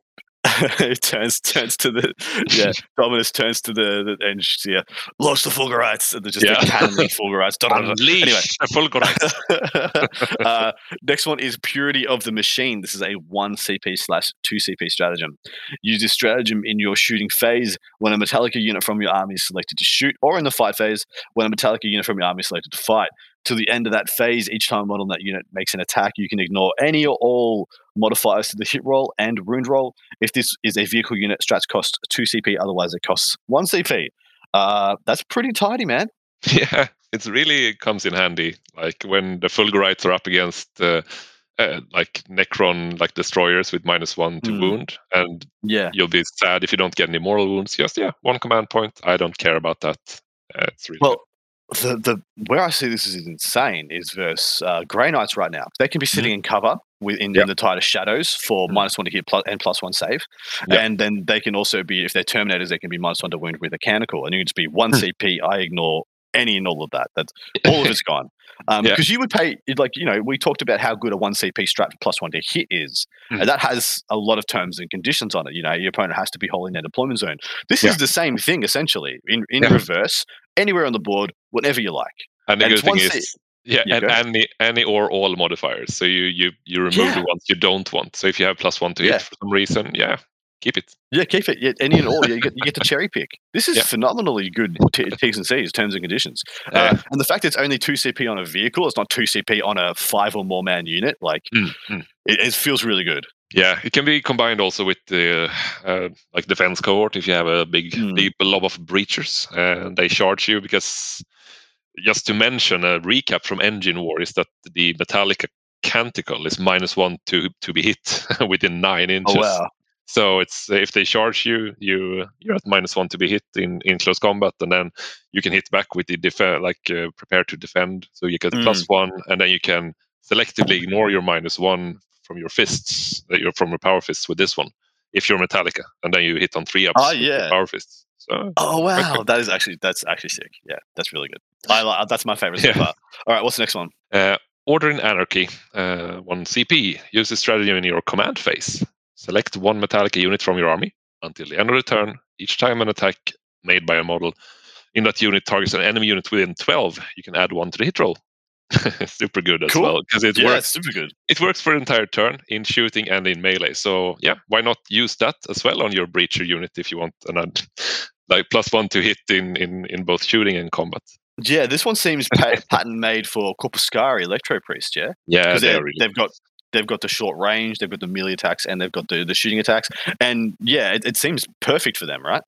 it turns turns to the yeah. Dominus turns to the, the and yeah, launch the Fulgurites, and they're just yeah. a cannon of Fulgurites. Unleash anyway. The Fulgurites. uh, next one is Purity of the Machine. This is a one C P slash two C P stratagem. Use this stratagem in your shooting phase when a Metallica unit from your army is selected to shoot, or in the fight phase when a Metallica unit from your army is selected to fight. To the end of that phase, each time a model in that unit makes an attack, you can ignore any or all modifiers to the hit roll and wound roll. If this is a vehicle unit, strats cost two C P, otherwise it costs one C P. Uh, that's pretty tidy, man. Yeah, it's really, it really comes in handy. Like when the Fulgurites are up against uh, uh, like Necron, like destroyers with minus one to mm. wound, and yeah. you'll be sad if you don't get any mortal wounds. Just yeah, one command point. I don't care about that. Uh, it's really well. Good. The the where I see this is insane is versus uh, Grey Knights right now. They can be sitting mm-hmm. in cover within yep. in the tighter shadows for mm-hmm. minus one to hit plus, and plus one save, yep. and then they can also be, if they're Terminators, they can be minus one to wound with a canonical, and you can just be one C P. I ignore any and all of that. That's all of it's gone. Um, yeah. Because you would pay, like, you know, we talked about how good a one C P strat plus one to hit is, mm. and that has a lot of terms and conditions on it. You know, your opponent has to be holding their deployment zone. This yeah. is the same thing essentially in, in yeah. reverse, anywhere on the board, whenever you like. And the and good thing is, C- yeah, and any any or all modifiers. So you you you remove yeah. the ones you don't want. So if you have plus one to hit yeah. for some reason, yeah. keep it. Yeah, keep it. Yeah, any and all. You get, you get to cherry pick. This is yeah. phenomenally good t- T's and C's, terms and conditions. Uh, yeah. And the fact that it's only two C P on a vehicle, it's not two C P on a five or more man unit, like mm-hmm. it, it feels really good. Yeah, it can be combined also with the uh, like defense cohort. If you have a big, mm. big blob of breachers, and uh, they charge you, because just to mention a recap from Engine War is that the Metallica Canticle is minus one to to be hit within nine inches. Oh, wow. So it's if they charge you, you you're at minus one to be hit in, in close combat, and then you can hit back with the def- like uh, prepare to defend. So you get mm. plus one, and then you can selectively ignore your minus one from your fists, that you're from your power fists with this one, if you're Metallica, and then you hit on three ups. Oh yeah, power fists. So oh wow, okay. that is actually that's actually sick. Yeah, that's really good. I like that's my favorite yeah. so far. All right, what's the next one? Uh, Order in Anarchy, uh, one C P. Use this strategy in your command phase. Select one Metallica unit from your army until the end of the turn. Each time an attack made by a model in that unit targets an enemy unit within twelve, you can add one to the hit roll. Super good as cool. well, because it yeah, works. Super good. It works for the entire turn in shooting and in melee. So yeah, why not use that as well on your breacher unit if you want an ad, like plus one to hit in in in both shooting and combat. Yeah, this one seems pa- pattern made for Corpuscarii Electro-Priest. Yeah, yeah, they really they've got. They've got the short range, they've got the melee attacks, and they've got the, the shooting attacks. And yeah, it, it seems perfect for them, right?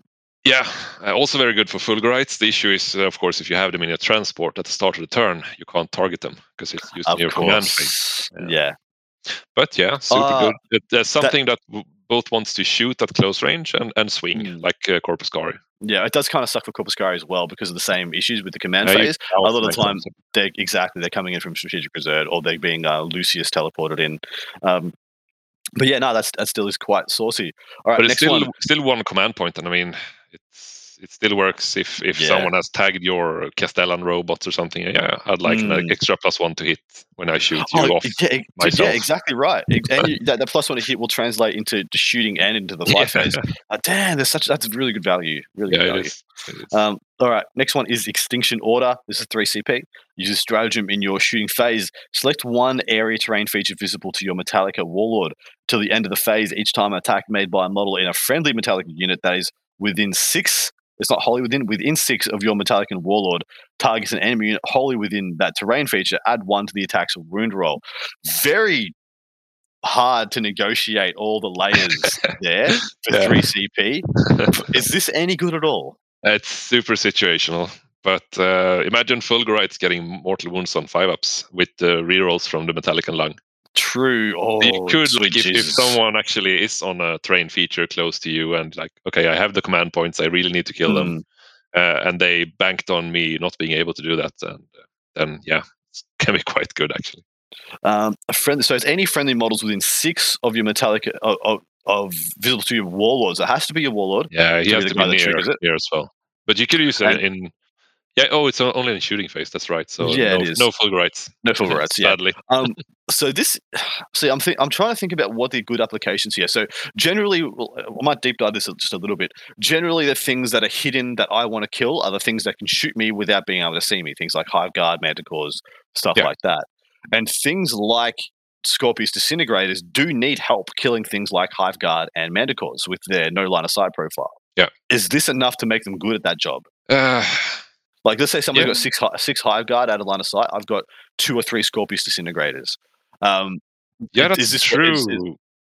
Yeah, uh, also very good for Fulgurites. The issue is, uh, of course, if you have them in a transport at the start of the turn, you can't target them because it's using your command phase. Yeah. yeah. But yeah, super uh, good. There's something that, that both wants to shoot at close range and, and swing, mm. like uh, Corpuscarii. Yeah, it does kind of suck for Corpuscarii as well because of the same issues with the command no, phase. A lot of the time, they're, exactly, they're coming in from Strategic Reserve or they're being uh, Lucius teleported in. Um, but yeah, no, that's, that still is quite saucy. All right, but next it's still one. still one command point, and I mean, it's it still works if, if yeah. someone has tagged your Castellan robots or something. Yeah, I'd like mm. an extra plus one to hit when I shoot you oh, off yeah, myself. Yeah, exactly right. And you, that, that plus one to hit will translate into shooting and into the fight yeah. phase. Uh, damn, there's such that's really good value. Really yeah, good value. It is. It is. Um, all right, next one is Extinction Order. This is three C P. Use a stratagem in your shooting phase. Select one area terrain feature visible to your Metallica Warlord. Till the end of the phase, each time an attack made by a model in a friendly Metallica unit that is within six, it's not wholly within, within six of your Metallican Warlord, targets an enemy unit wholly within that terrain feature, add one to the attack's wound roll. Very hard to negotiate all the layers there for yeah. three C P. Is this any good at all? It's super situational. But uh, imagine Fulgurites getting mortal wounds on five ups with the rerolls from the Metalica Lung. True. Oh, you could, like, if, if someone actually is on a terrain feature close to you and like, okay, I have the command points, I really need to kill mm. them. Uh, and they banked on me not being able to do that. And then, yeah, it can be quite good, actually. Um, a friend, so it's any friendly models within six of your Metalica, of, of, of visible to your Warlords. It has to be your Warlord. Yeah, he has to be near, near as well. But you could use it and, in... Yeah. Oh, it's only in shooting phase. That's right. So yeah, no, no Fulgurites. No Fulgurites. Yeah. Sadly. um, so this. See, I'm think, I'm trying to think about what the good applications here. So generally, well, I might deep dive this just a little bit. Generally, the things that are hidden that I want to kill are the things that can shoot me without being able to see me. Things like Hive Guard, Manticores, stuff yeah. like that, and things like Scorpius Disintegrators do need help killing things like Hive Guard and Manticores with their no line of sight profile. Yeah. Is this enough to make them good at that job? Uh... Like, let's say somebody's yeah. got six six Hive Guard out of line of sight. I've got two or three Scorpius Disintegrators. Um, yeah, that's is this true.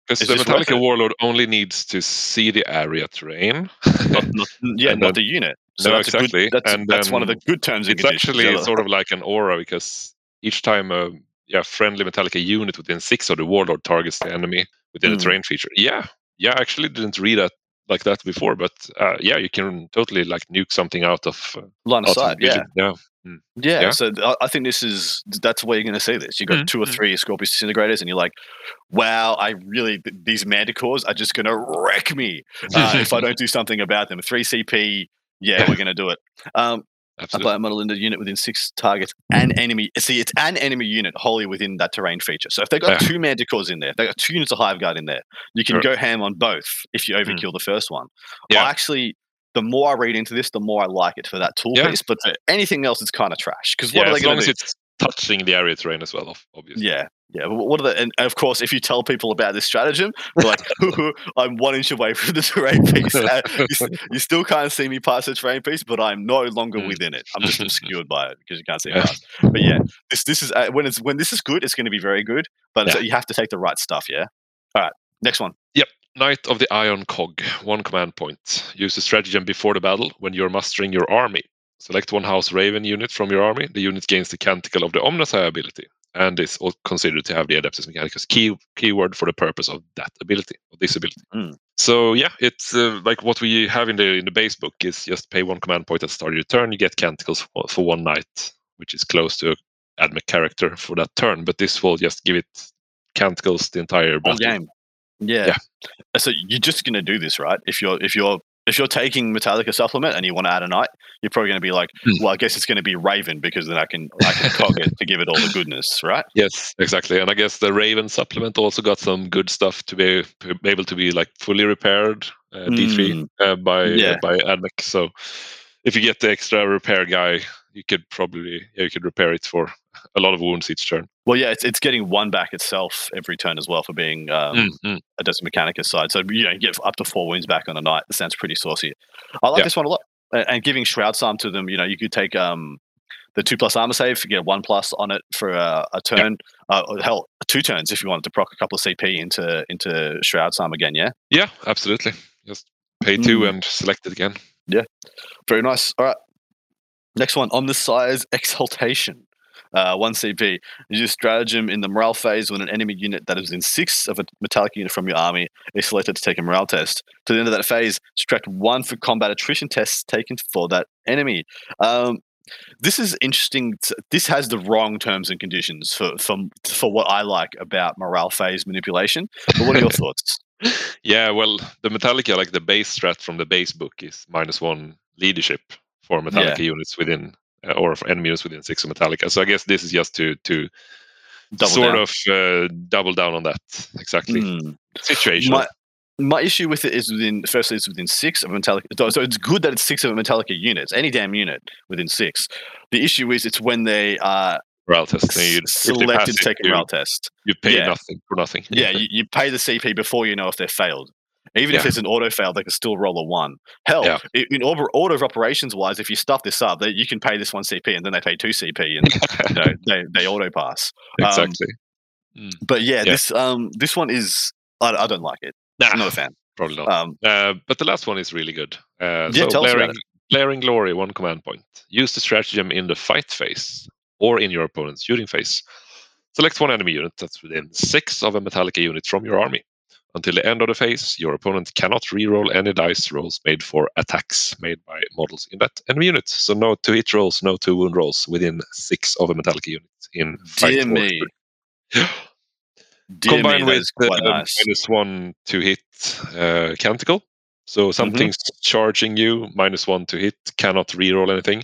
Because the Metalica Warlord only needs to see the area terrain. Not, not, yeah, and not then, the unit. So no, that's exactly. Good, that's and, um, that's one of the good terms. It's actually together. Sort of like an aura, because each time a yeah, friendly Metalica unit within six of the Warlord targets the enemy within mm. the terrain feature. Yeah, yeah, I actually didn't read that. Like that before, but uh, yeah, you can totally like nuke something out of uh, line of sight. Yeah. Yeah. Mm. yeah, yeah. So th- I think this is that's where you're going to see this. You got mm-hmm. two or three Scorpius Disintegrators, and you're like, "Wow, I really th- these Manticores are just going to wreck me uh, if I don't do something about them." three C P, yeah, we're going to do it. Um, Absolutely. Apply a model in the unit within six targets and enemy. See, it's an enemy unit wholly within that terrain feature. So if they've got yeah. two Manticores in there, if they've got two units of Hive Guard in there, you can sure. go ham on both if you overkill mm. the first one. Yeah. I actually, the more I read into this, the more I like it for that tool yeah. piece. But for anything else, it's kind of trash. Because what yeah, are they going to do? As long as it's touching the area terrain as well, obviously. Yeah. Yeah, what are the, and of course, if you tell people about this stratagem, they're like, I'm one inch away from the terrain piece. You, you still can't see me past the terrain piece, but I'm no longer within it. I'm just obscured by it because you can't see it past. But yeah, this this is uh, when it's when this is good, it's going to be very good. But yeah. so you have to take the right stuff. Yeah. All right. Next one. Yep. Knight of the Ion Cog. One command point. Use the stratagem before the battle when you're mustering your army. Select one House Raven unit from your army. The unit gains the Canticle of the Omnisci ability, and is considered to have the Adeptus Mechanicus key keyword for the purpose of that ability, or this ability. Mm. So yeah, it's uh, like what we have in the in the base book is just pay one command point at the start of your turn, you get Canticles for, for one night, which is close to Admech character for that turn, but this will just give it Canticles the entire battle. Game. Yeah. yeah. So you're just going to do this, right? If you're if you're If you're taking Metallica supplement and you want to add a knight, you're probably going to be like, well, I guess it's going to be Raven because then I can I can cog it to give it all the goodness, right? Yes, exactly. And I guess the Raven supplement also got some good stuff to be able to be like fully repaired uh, D three mm. uh, by yeah. uh, by Admech. So if you get the extra repair guy, you could probably yeah, you could repair it for a lot of wounds each turn. Well, yeah, it's it's getting one back itself every turn as well for being um, mm-hmm. a Adeptus Mechanicus side. So you know, you get up to four wounds back on a knight. It sounds pretty saucy. I like yeah. this one a lot. And giving Shroud Psalm to them, you know, you could take um, the two plus armor save, get one plus on it for uh, a turn. Yeah. Uh, or hell, two turns if you wanted to proc a couple of C P into into Shroud Psalm again. Yeah. Yeah, absolutely. Just pay two mm. and select it again. Yeah, very nice. All right. Next one, Omnisci's Exaltation, uh, one C P. Use stratagem in the morale phase when an enemy unit that is in six of a Metalica unit from your army is selected to take a morale test. To the end of that phase, subtract one for combat attrition tests taken for that enemy. Um, this is interesting. This has the wrong terms and conditions for, for, for what I like about morale phase manipulation. But what are your thoughts? Yeah, well, the Metalica, like the base strat from the base book is minus one leadership for Metalica yeah. units within, uh, or for enemy units within six of Metalica. So I guess this is just to to double sort down. of uh, double down on that. Exactly. Mm. Situational. My, my issue with it is within, firstly, it's within six of Metalica. So it's good that it's six of Metalica units, any damn unit within six. The issue is it's when they are morale test. S- selected to take a morale test. You pay yeah. nothing for nothing. yeah, you, you pay the C P before you know if they're failed. Even yeah. if it's an auto fail, they can still roll a one. Hell, yeah. in order of operations wise, if you stuff this up, they, you can pay this one C P and then they pay two C P and you know, they, they auto pass. Exactly. Um, Mm. But yeah, yeah, this um this one is I, I don't like it. Nah, I'm not a fan. Probably not. Um, uh, but the last one is really good. Uh, yeah, so tell blaring, us about it. Blaring Glory, one command point. Use the stratagem in the fight phase or in your opponent's shooting phase. Select one enemy unit that's within six of a Metalica unit from your army. Until the end of the phase, your opponent cannot reroll any dice rolls made for attacks made by models in that enemy unit. So no two hit rolls, no two wound rolls within six of a Metalica unit in fight. Dear me. Dear Combined me, with the uh, nice. minus one to hit uh, canticle. So something's mm-hmm. charging you, minus one to hit, cannot reroll anything.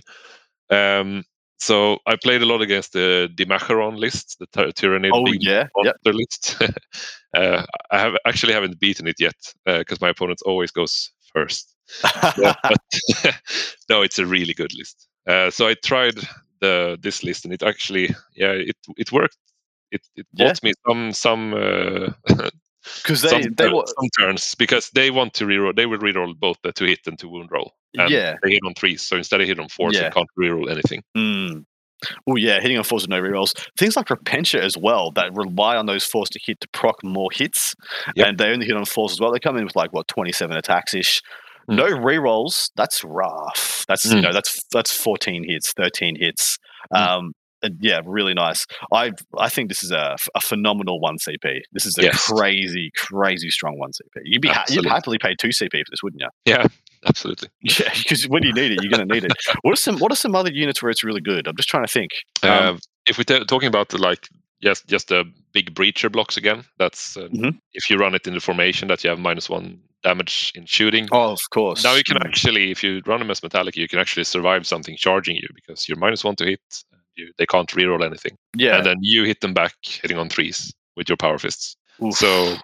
Um, so I played a lot against the Demacheron list, the ty Tyranid oh, yeah. yep. list. uh, I have actually haven't beaten it yet because uh, my opponent always goes first. yeah, but no, it's a really good list. Uh, so I tried the this list, and it actually, yeah, it it worked. It it yeah. bought me some some. Uh, Because they, some, they uh, some turns because they want to reroll, they will reroll both the two hit and two wound roll. And yeah, they hit on threes, so instead of hit on fours, yeah. you can't reroll anything. Mm. Oh yeah, hitting on fours with no rerolls. Things like Repentia as well that rely on those fours to hit to proc more hits, yep. and they only hit on fours as well. They come in with like what twenty-seven attacks ish, mm. no rerolls. That's rough. That's mm. you know that's that's fourteen hits, thirteen hits. Mm. Um, And yeah, really nice. I I think this is a, a phenomenal one C P. This is a yes. crazy, crazy strong one C P. You'd be ha you'd happily pay two C P for this, wouldn't you? Yeah, absolutely. Yeah, because when you need it, you're going to need it. What are some What are some other units where it's really good? I'm just trying to think. Um, uh, if we're talking about the, like yes, just the big breacher blocks again. That's um, mm-hmm. if you run it in the formation that you have minus one damage in shooting. Oh, of course. Now you can mm. actually, if you run them as Metallica, you can actually survive something charging you because you're minus one to hit. You, they can't reroll anything. Yeah. And then you hit them back hitting on threes with your power fists. Oof. So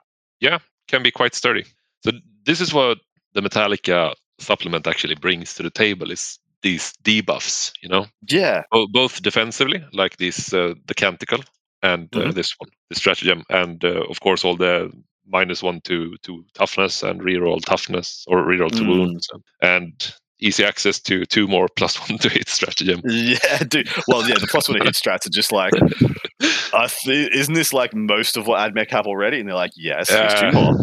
yeah, can be quite sturdy. So this is what the Metallica supplement actually brings to the table is these debuffs, you know? Yeah. Bo both defensively, like this uh, the canticle and mm-hmm. uh, this one, the stratagem, and uh, of course all the minus one to to toughness and reroll toughness or reroll to mm. wounds and, and easy access to two more plus one to hit stratagem. Yeah, dude. Well, yeah, the plus one to hit strats are just like, uh, th isn't this like most of what AdMech have already? And they're like, yes, yeah, uh, two more.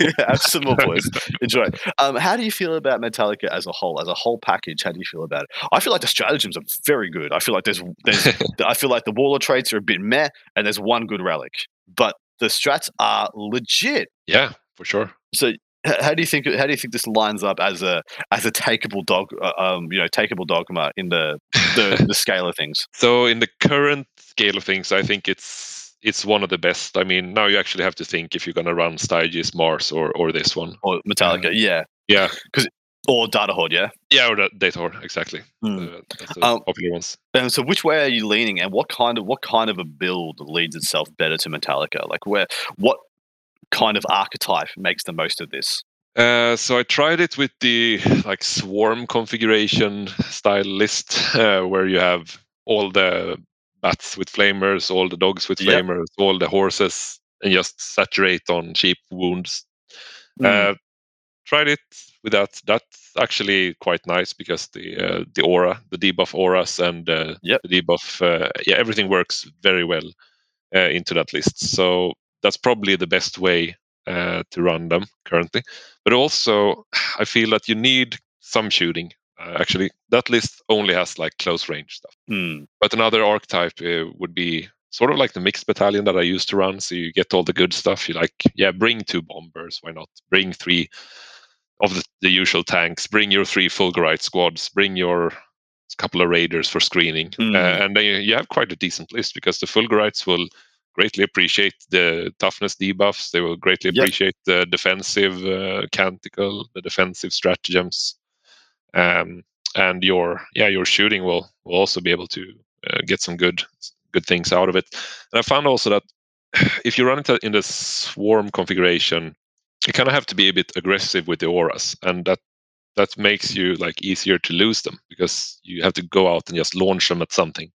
yeah, have some more, boys. Enjoy. Um, how do you feel about Metallica as a whole, as a whole package? How do you feel about it? I feel like the stratagems are very good. I feel like there's, there's I feel like the Warlord traits are a bit meh, and there's one good relic, but the strats are legit. Yeah, for sure. So. How do you think? How do you think this lines up as a as a takeable dog? Uh, um, you know, takeable dogma in the the, the scale of things. So, in the current scale of things, I think it's it's one of the best. I mean, now you actually have to think if you're going to run Stygies, Mars, or or this one, or Metallica. Um, yeah, yeah, because or Data Horde. Yeah, yeah, or Data Horde. Exactly. Mm. Uh, that's the um, popular ones. And so, which way are you leaning, and what kind of what kind of a build leads itself better to Metallica? Like where what kind of archetype makes the most of this? Uh, so I tried it with the like swarm configuration style list, uh, where you have all the bats with flamers, all the dogs with flamers, yep. all the horses, and just saturate on cheap wounds. Mm. Uh, tried it with that. That's actually quite nice because the uh, the aura, the debuff auras, and uh, yep. the debuff, uh, yeah, everything works very well uh, into that list. So that's probably the best way uh, to run them currently. But also, I feel that you need some shooting. Uh, actually, that list only has like close range stuff. Mm. But another archetype uh, would be sort of like the mixed battalion that I used to run. So you get all the good stuff. You like, yeah, bring two bombers. Why not? Bring three of the, the usual tanks. Bring your three Fulgurite squads. Bring your couple of raiders for screening. Mm. Uh, and then you, you have quite a decent list because the Fulgurites will greatly appreciate the toughness debuffs. They will greatly appreciate yep. the defensive uh, canticle, the defensive stratagems, um, and your yeah your shooting will will also be able to uh, get some good good things out of it. And I found also that if you run it in the swarm configuration, you kind of have to be a bit aggressive with the auras, and that that makes you like easier to lose them because you have to go out and just launch them at something.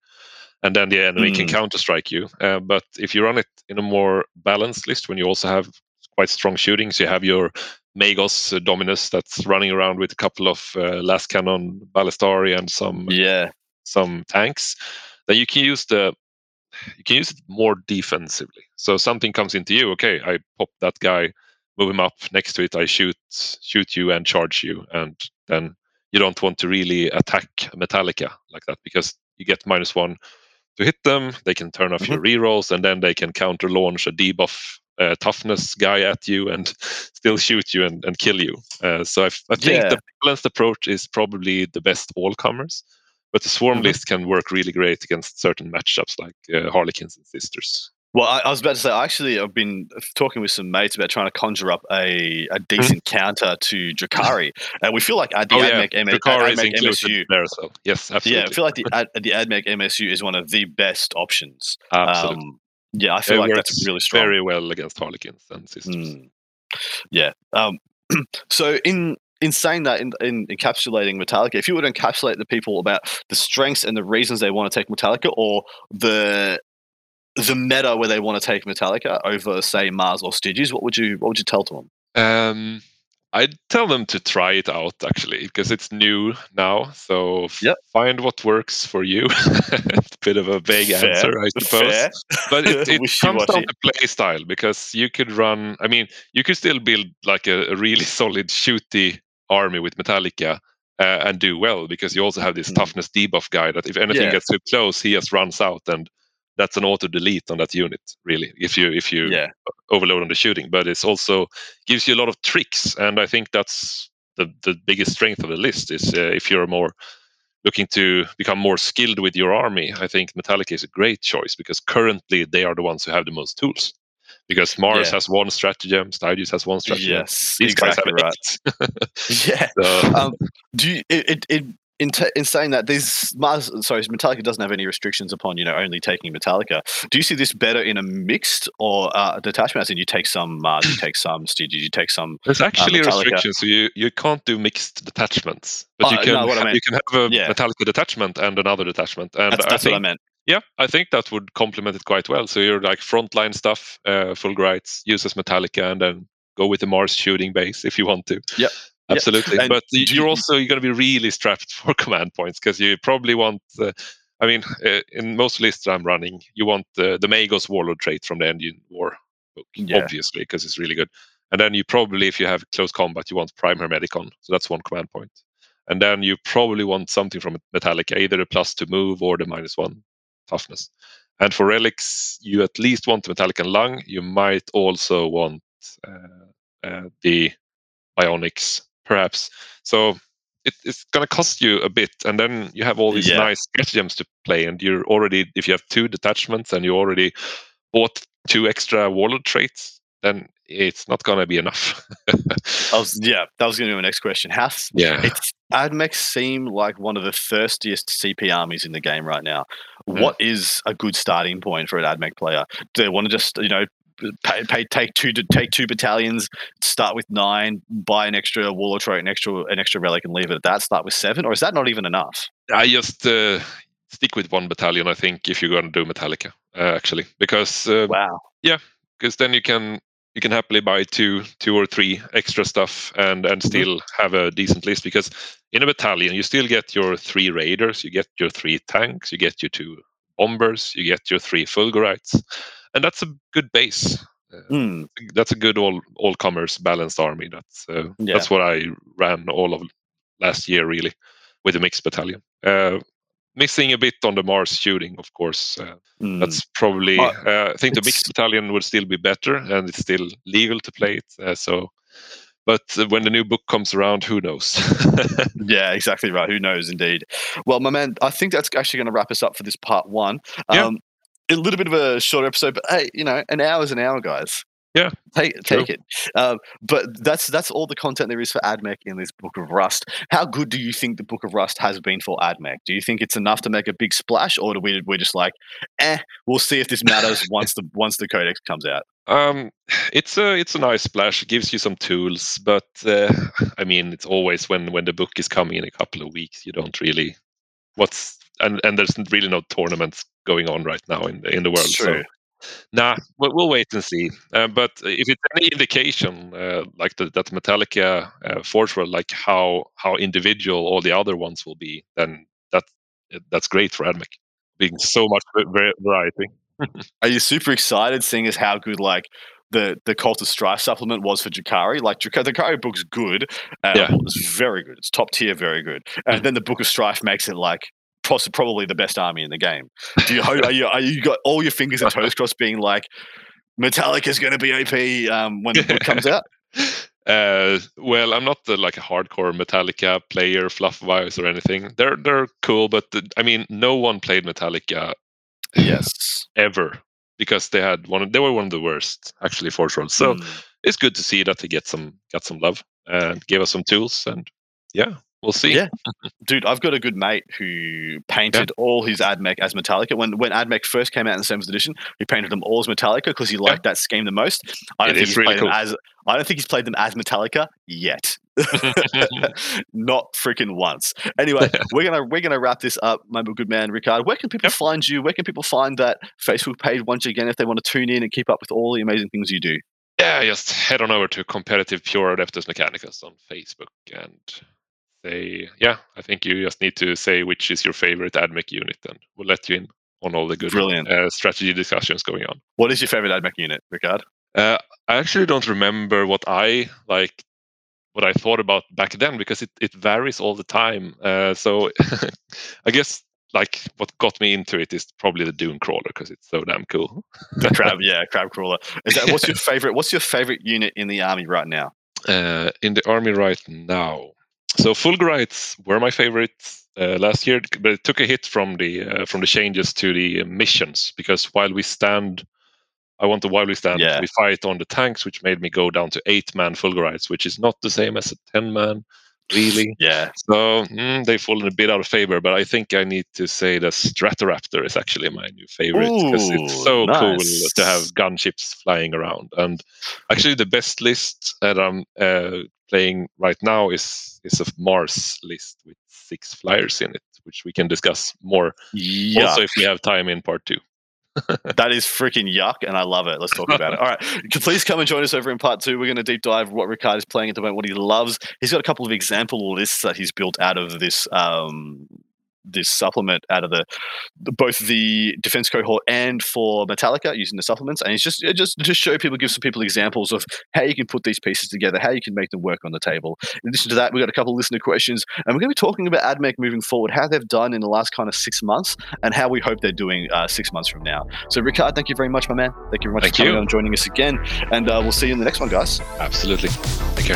And then the enemy mm. can counter-strike you. Uh, but if you run it in a more balanced list, when you also have quite strong shootings, you have your Magos uh, Dominus that's running around with a couple of uh, last cannon, Ballistari, and some yeah. some tanks. Then you can use the you can use it more defensively. So something comes into you, okay, I pop that guy, move him up next to it, I shoot shoot you and charge you, and then you don't want to really attack Metalica like that, because you get minus one to hit them, they can turn off mm-hmm. your rerolls, and then they can counter launch a debuff uh, toughness guy at you and still shoot you and, and kill you. Uh, so I, I think yeah. the balanced approach is probably the best all-comers, but the Swarm mm-hmm. list can work really great against certain matchups like uh, Harlequins and Sisters. Well, I, I was about to say, actually, I've been talking with some mates about trying to conjure up a, a decent mm-hmm. counter to Drakari. Uh, we feel like the oh, yeah. AdMech, M- Drakari AdMech is M S U there as well. Yes, absolutely. Yeah, I feel like the, ad, the AdMech M S U is one of the best options. Absolutely. Um, yeah, I feel it like that's really strong. Very well against Harlequins and Sisters. Mm. Yeah. Um, so in... In saying that, in, in encapsulating Metalica, if you were to encapsulate the people about the strengths and the reasons they want to take Metalica, or the the meta where they want to take Metalica over, say, Mars or Stygies, what would you what would you tell to them? Um, I'd tell them to try it out, actually, because it's new now. So yep. find what works for you. It's a bit of a vague Fair. answer, I suppose. Fair. But it, it comes down to play style, because you could run... I mean, you could still build like a, a really solid shooty army with Metalica uh, and do well, because you also have this mm. toughness debuff guy that if anything yeah. gets too close, he just runs out, and that's an auto delete on that unit, really, if you if you yeah. overload on the shooting. But it's also gives you a lot of tricks, and I think that's the the biggest strength of the list is uh, if you're more looking to become more skilled with your army, I think Metalica is a great choice, because currently they are the ones who have the most tools. Because Mars yeah. has one stratagem, Stygies has one stratagem. Yes, these exactly guys have right. yeah. So. Um, do you, it, it, in, t- in saying that, these Mars, sorry, Metalica doesn't have any restrictions upon, you know, only taking Metalica. Do you see this better in a mixed or uh, detachment? As in, you take some Mars, you take some Stygies, you take some. There's actually uh, restrictions, so you, you can't do mixed detachments, but oh, you can no, what I mean. you can have a yeah. Metalica detachment and another detachment. And that's, that's I think, what I meant. Yeah, I think that would complement it quite well. So you're like frontline stuff, uh, Fulgurites, use as Metalica, and then go with the Mars shooting base if you want to. Yeah, absolutely. Yep. But you're also you're going to be really strapped for command points, because you probably want. Uh, I mean, uh, in most lists I'm running, you want uh, the Magos Warlord trait from the Engine War book, yeah. obviously, because it's really good. And then you probably, if you have close combat, you want Prime Hermeticon, so that's one command point. And then you probably want something from Metalica, either the plus to move or the minus one. Toughness. And for relics, you at least want Metalica Lung. You might also want uh, uh, the Bionics, perhaps. So it, it's going to cost you a bit, and then you have all these yeah. nice stratagems to play. And you're already, if you have two detachments and you already bought two extra warlord traits, then it's not going to be enough. I was, yeah, that was going to be my next question. How yeah. AdMech seem like one of the thirstiest C P armies in the game right now. Mm. What is a good starting point for an AdMech player? Do they want to just, you know, pay, pay, take two take two battalions, start with nine, buy an extra warlord trait, an extra an extra relic, and leave it at that? Start with seven, or is that not even enough? I just uh, stick with one battalion, I think, if you're going to do Metalica, uh, actually, because uh, wow, yeah, because then you can. You can happily buy two, two or three extra stuff and, and still have a decent list, because in a battalion you still get your three raiders, you get your three tanks, you get your two bombers, you get your three Fulgurites, and that's a good base. Mm. Uh, that's a good all all commerce balanced army. That's uh, yeah. that's what I ran all of last year, really, with a mixed battalion. Uh, Missing a bit on the Mars shooting, of course. Uh, mm. That's probably. Uh, I think it's... the mixed battalion would still be better, and it's still legal to play it. Uh, so, but uh, when the new book comes around, who knows? Yeah, exactly right. Who knows, indeed. Well, my man, I think that's actually going to wrap us up for this part one. Um, yeah. A little bit of a short episode, but hey, you know, an hour is an hour, guys. Yeah, take take true. it. Um, but that's that's all the content there is for AdMech in this Book of Rust. How good do you think the Book of Rust has been for AdMech? Do you think it's enough to make a big splash, or do we we're just like, eh? We'll see if this matters once the once the codex comes out. Um, it's a it's a nice splash. It gives you some tools, but uh, I mean, it's always when when the book is coming in a couple of weeks, you don't really what's and and there's really no tournaments going on right now in the, in the world. It's true. So. Nah, we'll wait and see. Uh, but if it's any indication, uh, like the, that Metalica uh, Forge World, like how how individual all the other ones will be, then that that's great for AdMech, being so much variety. Are you super excited seeing as how good like the the Cult of Strife supplement was for Jacari? Like the Jacari book's good. Uh, yeah. It's very good. It's top tier, very good. And then the Book of Strife makes it like probably the best army in the game. Do you hope? Are you? Are you got all your fingers and toes crossed, being like, Metalica's going to be O P um, when the book comes out? Uh, well, I'm not the, like a hardcore Metalica player, fluff wise or anything. They're they're cool, but the, I mean, no one played Metalica, yes, ever, because they had one. They were one of the worst, actually, Forge World. So mm. it's good to see that they get some got some love and gave us some tools, and yeah. We'll see. Yeah. Dude, I've got a good mate who painted yeah. all his AdMech as Metalica. When when AdMech first came out in the seventh edition, he painted them all as Metalica because he liked yeah. that scheme the most. I don't, think he's really cool. as, I don't think he's played them as Metalica yet. Not freaking once. Anyway, we're gonna we're gonna wrap this up, my good man Rickard. Where can people yep. find you? Where can people find that Facebook page once again if they want to tune in and keep up with all the amazing things you do? Yeah, just head on over to Competitive Pure Adeptus Mechanicus on Facebook and They, yeah, I think you just need to say which is your favorite AdMech unit, and we'll let you in on all the good uh, strategy discussions going on. What is your favorite AdMech unit, Rickard? Uh, I actually don't remember what I like, what I thought about back then, because it, it varies all the time. Uh, so I guess like what got me into it is probably the Dune Crawler because it's so damn cool. The crab, yeah, crab crawler. Is that what's your favorite? What's your favorite unit in the army right now? Uh, in the army right now. So Fulgurites were my favorite uh, last year, but it took a hit from the uh, from the changes to the missions, because while we stand, I want the while we stand, yeah. we fight on the tanks, which made me go down to eight-man Fulgurites, which is not the same as a ten-man, really. Yeah. So mm, they've fallen a bit out of favor, but I think I need to say the Stratoraptor is actually my new favorite, because it's so nice. Cool to have gunships flying around. And actually the best list that I'm... Uh, playing right now is is a Mars list with six flyers in it, which we can discuss more yuck. Also if we have time in part two. That is freaking yuck, and I love it. Let's talk about it. All right, please come and join us over in part two. We're going to deep dive what Rickard is playing at the moment, what he loves. He's got a couple of example lists that he's built out of this um this supplement, out of the both the defense cohort and for Metalica, using the supplements, and it's just it just just show people, give some people examples of how you can put these pieces together, how you can make them work on the table. In addition to that, we've got a couple of listener questions, and we're going to be talking about AdMech moving forward, how they've done in the last kind of six months, and how we hope they're doing uh six months from now. So Rickard, thank you very much, my man. Thank you very much thank for coming you. on, joining us again, and uh, we'll see you in the next one, guys. Absolutely. Take care.